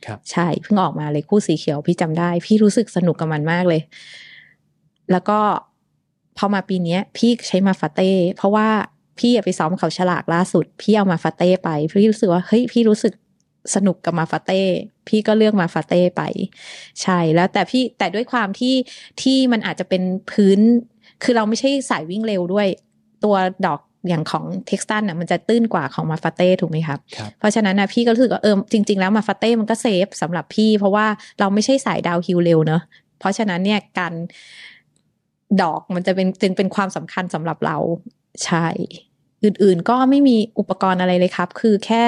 ครับใช่เพิ่งออกมาเลยคู่สีเขียวพี่จำได้พี่รู้สึกสนุกกับมันมากเลยแล้วก็พอมาปีนี้พี่ใช้ Mafate เพราะว่าพี่ไปซ้อมเขาฉลากล่าสุดพี่เอาMafateไปพี่รู้สึกว่าเฮ้ยพี่รู้สึกสนุกกับMafateพี่ก็เลือกMafateไปใช่แล้วแต่พี่แต่ด้วยความที่มันอาจจะเป็นพื้นคือเราไม่ใช่สายวิ่งเร็วด้วยตัวดอกอย่างของTexanน่ะมันจะตื้นกว่าของMafateถูกไหมครับเพราะฉะนั้นนะพี่ก็รู้สึกว่าจริงๆแล้วMafateมันก็เซฟสำหรับพี่เพราะว่าเราไม่ใช่สายดาวฮิลเร็วเนอะเพราะฉะนั้นเนี่ยการดอกมันจะเป็นความสำคัญสำหรับเราใช่อื่นๆก็ไม่มีอุปกรณ์อะไรเลยครับคือแค่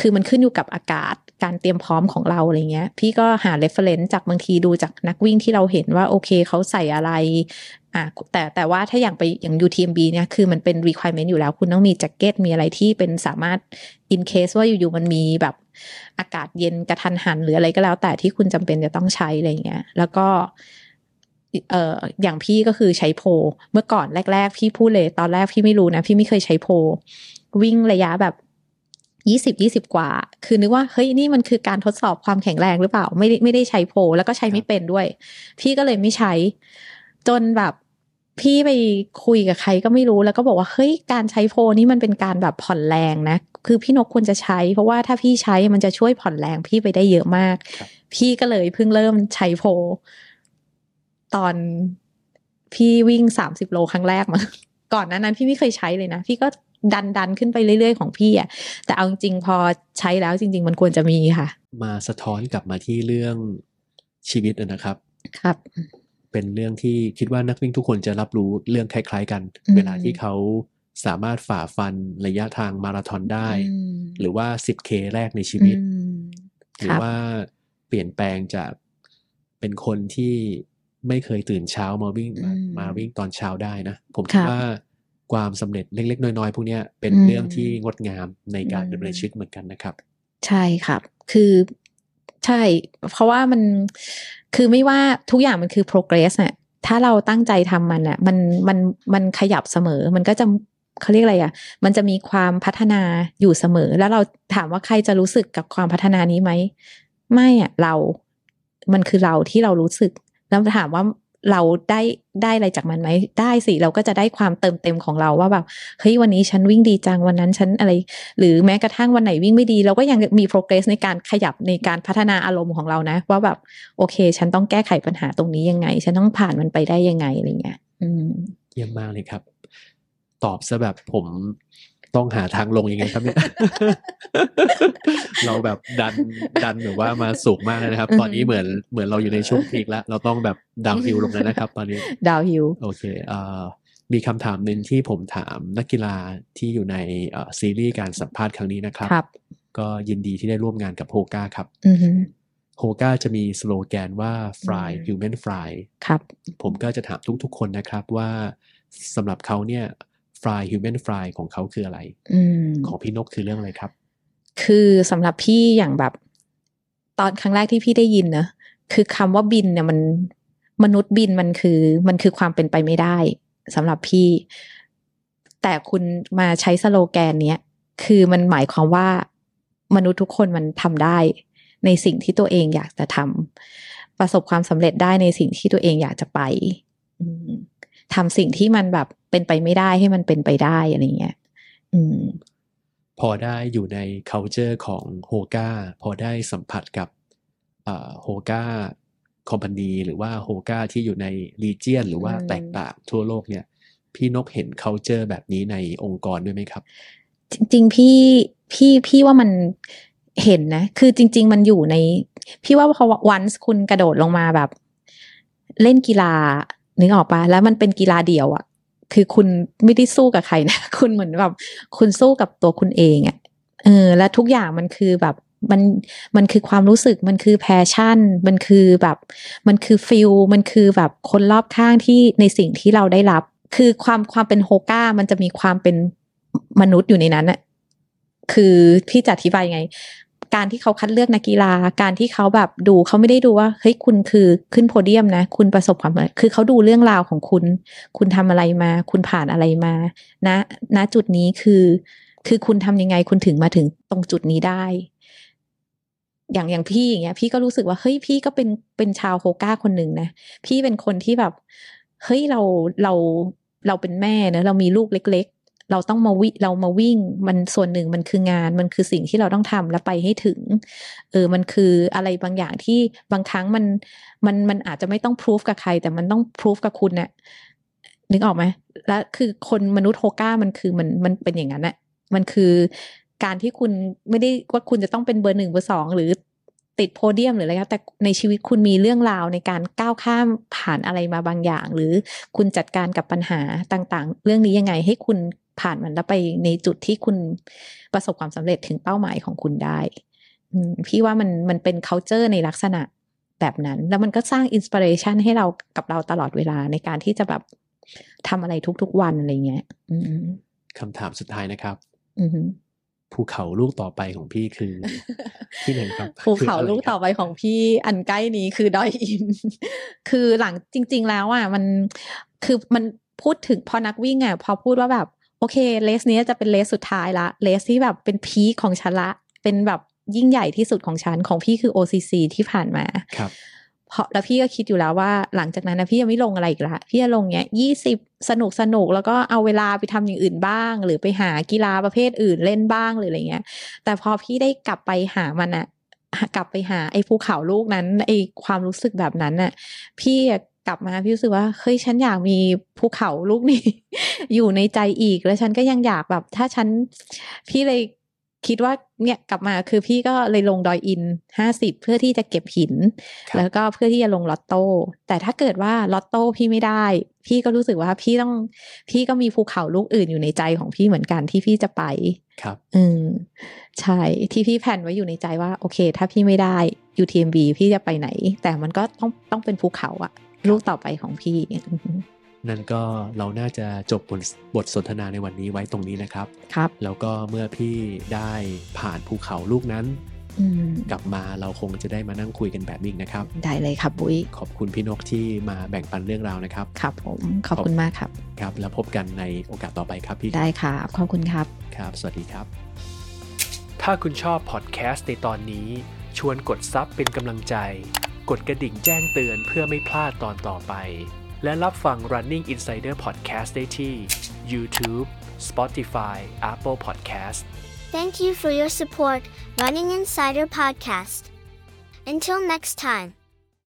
คือมันขึ้นอยู่กับอากาศการเตรียมพร้อมของเราอะไรเงี้ยพี่ก็หา reference จากบางทีดูจากนักวิ่งที่เราเห็นว่าโอเคเขาใส่อะไรแต่ว่าถ้าอย่างไปอย่าง UTMB เนี่ยคือมันเป็น requirement อยู่แล้วคุณต้องมีแจ็คเก็ตมีอะไรที่เป็นสามารถ in case ว่าอยู่ๆมันมีแบบอากาศเย็นกระทันหันหรืออะไรก็แล้วแต่ที่คุณจำเป็นจะต้องใช้อะไรเงี้ยแล้วก็อย่างพี่ก็คือใช้โพเมื่อก่อนแรกๆพี่พูดเลยตอนแรกพี่ไม่รู้นะพี่ไม่เคยใช้โพวิ่งระยะแบบ20กว่าคือนึกว่าเฮ้ยนี่มันคือการทดสอบความแข็งแรงหรือเปล่าไม่ได้ใช้โพแล้วก็ใช้ไม่เป็นด้วยพี่ก็เลยไม่ใช้จนแบบพี่ไปคุยกับใครก็ไม่รู้แล้วก็บอกว่าเฮ้ยการใช้โพนี่มันเป็นการแบบผ่อนแรงนะคือพี่นกควรจะใช้เพราะว่าถ้าพี่ใช้มันจะช่วยผ่อนแรงพี่ไปได้เยอะมากพี่ก็เลยเพิ่งเริ่มใช้โพตอนพี่วิ่ง30โลครั้งแรกมาก่อนนั้นพี่ไม่เคยใช้เลยนะพี่ก็ดันขึ้นไปเรื่อยๆของพี่อ่ะแต่เอาจริงพอใช้แล้วจริงๆมันควรจะมีค่ะมาสะท้อนกลับมาที่เรื่องชีวิตนะครับครับเป็นเรื่องที่คิดว่านักวิ่งทุกคนจะรับรู้เรื่องคล้ายๆกันเวลาที่เขาสามารถฝ่าฟันระยะทางมาราธอนได้หรือว่า 10K แรกในชีวิตหรือว่าเปลี่ยนแปลงจากเป็นคนที่ไม่เคยตื่นเช้ามาวิ่งมาวิ่งตอนเช้าได้นะผมคิดว่าความสำเร็จเล็กๆน้อยๆพวกนี้เป็นเรื่องที่งดงามในการดำเนินชีวิตเหมือนกันนะครับใช่ครับคือใช่เพราะว่ามันคือไม่ว่าทุกอย่างมันคือ progress น่ะถ้าเราตั้งใจทำมันน่ะมันขยับเสมอมันก็จะเขาเรียกอะไรอ่ะมันจะมีความพัฒนาอยู่เสมอแล้วเราถามว่าใครจะรู้สึกกับความพัฒนานี้ไหมไม่อ่ะเรามันคือเราที่เรารู้สึกแล้วถามว่าเราได้อะไรจากมันไหมได้สิเราก็จะได้ความเติมเต็มของเราว่าแบบเฮ้ยวันนี้ฉันวิ่งดีจังวันนั้นฉันอะไรหรือแม้กระทั่งวันไหนวิ่งไม่ดีเราก็ยังมี progress ในการขยับในการพัฒนาอารมณ์ของเรานะว่าแบบโอเคฉันต้องแก้ไขปัญหาตรงนี้ยังไงฉันต้องผ่านมันไปได้ยังไงอะไรเงี้ยเยี่ยมมากเลยครับตอบซะแบบผมต้องหาทางลงยังไงครับเนี่ย เราแบบดันหรือว่ามาสูงมากเลยนะครับตอนนี้เหมือนเราอยู่ในช่วงพีคแล้วเราต้องแบบดาวฮิลลงแล้วนะครับตอนนี้ดาวฮิลโอเคมีคำถามหนึ่งที่ผมถามนักกีฬาที่อยู่ในซีรีส์การสัมภาษณ์ครั้งนี้นะครับก็ยินดีที่ได้ร่วมงานกับโฮก้าครับโฮก้าจะมีสโลแกนว่า Fly Human Fly ครับผมก็จะถามทุกๆคนนะครับว่าสำหรับเขาเนี่ยFly Human Fly ของเขาคืออะไรของพี่นกคือเรื่องอะไรครับคือสำหรับพี่อย่างแบบตอนครั้งแรกที่พี่ได้ยินนะคือคำว่าบินเนี่ยมันมนุษย์บินมันคือความเป็นไปไม่ได้สำหรับพี่แต่คุณมาใช้สโลแกนเนี้ยคือมันหมายความว่ามนุษย์ทุกคนมันทำได้ในสิ่งที่ตัวเองอยากจะทำประสบความสำเร็จได้ในสิ่งที่ตัวเองอยากจะไปทำสิ่งที่มันแบบเป็นไปไม่ได้ให้มันเป็นไปได้อะไรเงี้ยพอได้อยู่ใน culture ของโฮก้าพอได้สัมผัสกับโฮก้าคอมพานีหรือว่าโฮก้าที่อยู่ใน region หรือว่าแตกต่างทั่วโลกเนี่ยพี่นกเห็น culture แบบนี้ในองค์กรด้วยไหมครับจริงๆพี่ว่ามันเห็นนะคือจริงๆมันอยู่ในพี่ว่าพอ once คุณกระโดดลงมาแบบเล่นกีฬานึกออกปะแล้วมันเป็นกีฬาเดี่ยวอ่ะคือคุณไม่ได้สู้กับใครนะคุณเหมือนแบบคุณสู้กับตัวคุณเองอ่ะและทุกอย่างมันคือแบบ มันคือความรู้สึกมันคือแพชชั่นมันคือแบบมันคือฟิลมันคือแบบคนรอบข้างที่ในสิ่งที่เราได้รับคือความเป็นโฮก้ามันจะมีความเป็นมนุษย์อยู่ในนั้นน่ะคือพี่จะอธิบายไงการที่เขาคัดเลือกนักกีฬาการที่เขาแบบดูเขาไม่ได้ดูว่าเฮ้ยคุณคือขึ้นโพเดียมนะคุณประสบความสำเร็จคือเขาดูเรื่องราวของคุณคุณทำอะไรมาคุณผ่านอะไรมาณจุดนี้คือคุณทำยังไงคุณถึงมาถึงตรงจุดนี้ได้อย่างพี่อย่างเงี้ยพี่ก็รู้สึกว่าเฮ้ยพี่ก็เป็นชาวโฮก้าคนหนึ่งนะพี่เป็นคนที่แบบเฮ้ยเราเป็นแม่นะเรามีลูกเล็กๆเราต้องมาวิ่งมันส่วนหนึ่งมันคืองานมันคือสิ่งที่เราต้องทำและไปให้ถึงมันคืออะไรบางอย่างที่บางครั้งมันอาจจะไม่ต้องพิสูจน์กับใครแต่มันต้องพิสูจน์กับคุณนะนึกออกไหมและคือคนมนุษย์โฮก้ามันคือมันเป็นอย่างนั้นนะมันคือการที่คุณไม่ได้ว่าคุณจะต้องเป็นเบอร์หนึ่งเบอร์สองหรือติดโพเดียมหรืออะไรครับแต่ในชีวิตคุณมีเรื่องราวในการก้าวข้ามผ่านอะไรมาบางอย่างหรือคุณจัดการกับปัญหาต่างๆเรื่องนี้ยังไงให้คุณผ่านมันแล้วไปในจุดที่คุณประสบความสำเร็จถึงเป้าหมายของคุณได้พี่ว่ามันเป็น culture ในลักษณะแบบนั้นแล้วมันก็สร้าง inspiration ให้เรากับเราตลอดเวลาในการที่จะแบบทำอะไรทุกๆวันอะไรเงี้ยคำถามสุดท้ายนะครับภูเขาลูกต่อไปของพี่คือที่ไหนครับภูเขาลูกต่อไปของพี่อันใกล้นี้คือดอยอินคือหลังจริงๆแล้วอ่ะมันคือมันพูดถึงพอนักวิ่งอ่ะพอพูดว่าแบบโอเคเลสนี้จะเป็นเลสสุดท้ายละเลสที่แบบเป็นพีคของฉันละเป็นแบบยิ่งใหญ่ที่สุดของฉันของพี่คือ OCC ที่ผ่านมาครับเพราะแล้วพี่ก็คิดอยู่แล้วว่าหลังจากนั้นนะพี่ยังไม่ลงอะไรอีกละพี่จะลงเนี้ย20สนุกแล้วก็เอาเวลาไปทำอย่างอื่นบ้างหรือไปหากีฬาประเภทอื่นเล่นบ้างหรืออะไรเงี้ยแต่พอพี่ได้กลับไปหามันอะกลับไปหาไอ้ภูเขาลูกนั้นไอ้ความรู้สึกแบบนั้นอะพี่กลับมาพี่รู้สึกว่าเฮ้ยฉันอยากมีภูเขาลูกนี้ อยู่ในใจอีกแล้วฉันก็ยังอยากแบบถ้าฉันพี่เลยคิดว่าเนี่ยกลับมาคือพี่ก็เลยลงดอยอิน50เพื่อที่จะเก็บหินแล้วก็เพื่อที่จะลงลอตโต้แต่ถ้าเกิดว่าลอตโต้พี่ไม่ได้พี่ก็รู้สึกว่าพี่ก็มีภูเขาลูกอื่นอยู่ในใจของพี่เหมือนกันที่พี่จะไปครับใช่ที่พี่แผนไว้อยู่ในใจว่าโอเคถ้าพี่ไม่ได้ UTMB พี่จะไปไหนแต่มันก็ต้องเป็นภูเขาอะลูกต่อไปของพี่นั่นก็เราน่าจะจบบทสนทนาในวันนี้ไว้ตรงนี้นะครับครับแล้วก็เมื่อพี่ได้ผ่านภูเขาลูกนั้นกลับมาเราคงจะได้มานั่งคุยกันแบบนี้นะครับได้เลยครับบุ้ยขอบคุณพี่นกที่มาแบ่งปันเรื่องราวนะครับครับผมขอบคุณมากครับครับแล้วพบกันในโอกาสต่อไปครับพี่ได้ครับขอบคุณครับครับสวัสดีครับถ้าคุณชอบพอดแคสต์ในตอนนี้ชวนกดซับเป็นกำลังใจกดกระดิ่งแจ้งเตือนเพื่อไม่พลาดตอนต่อไปและรับฟัง Running Insider Podcast ได้ที่ YouTube, Spotify, Apple Podcast. Thank you for your support, Running Insider Podcast. Until next time.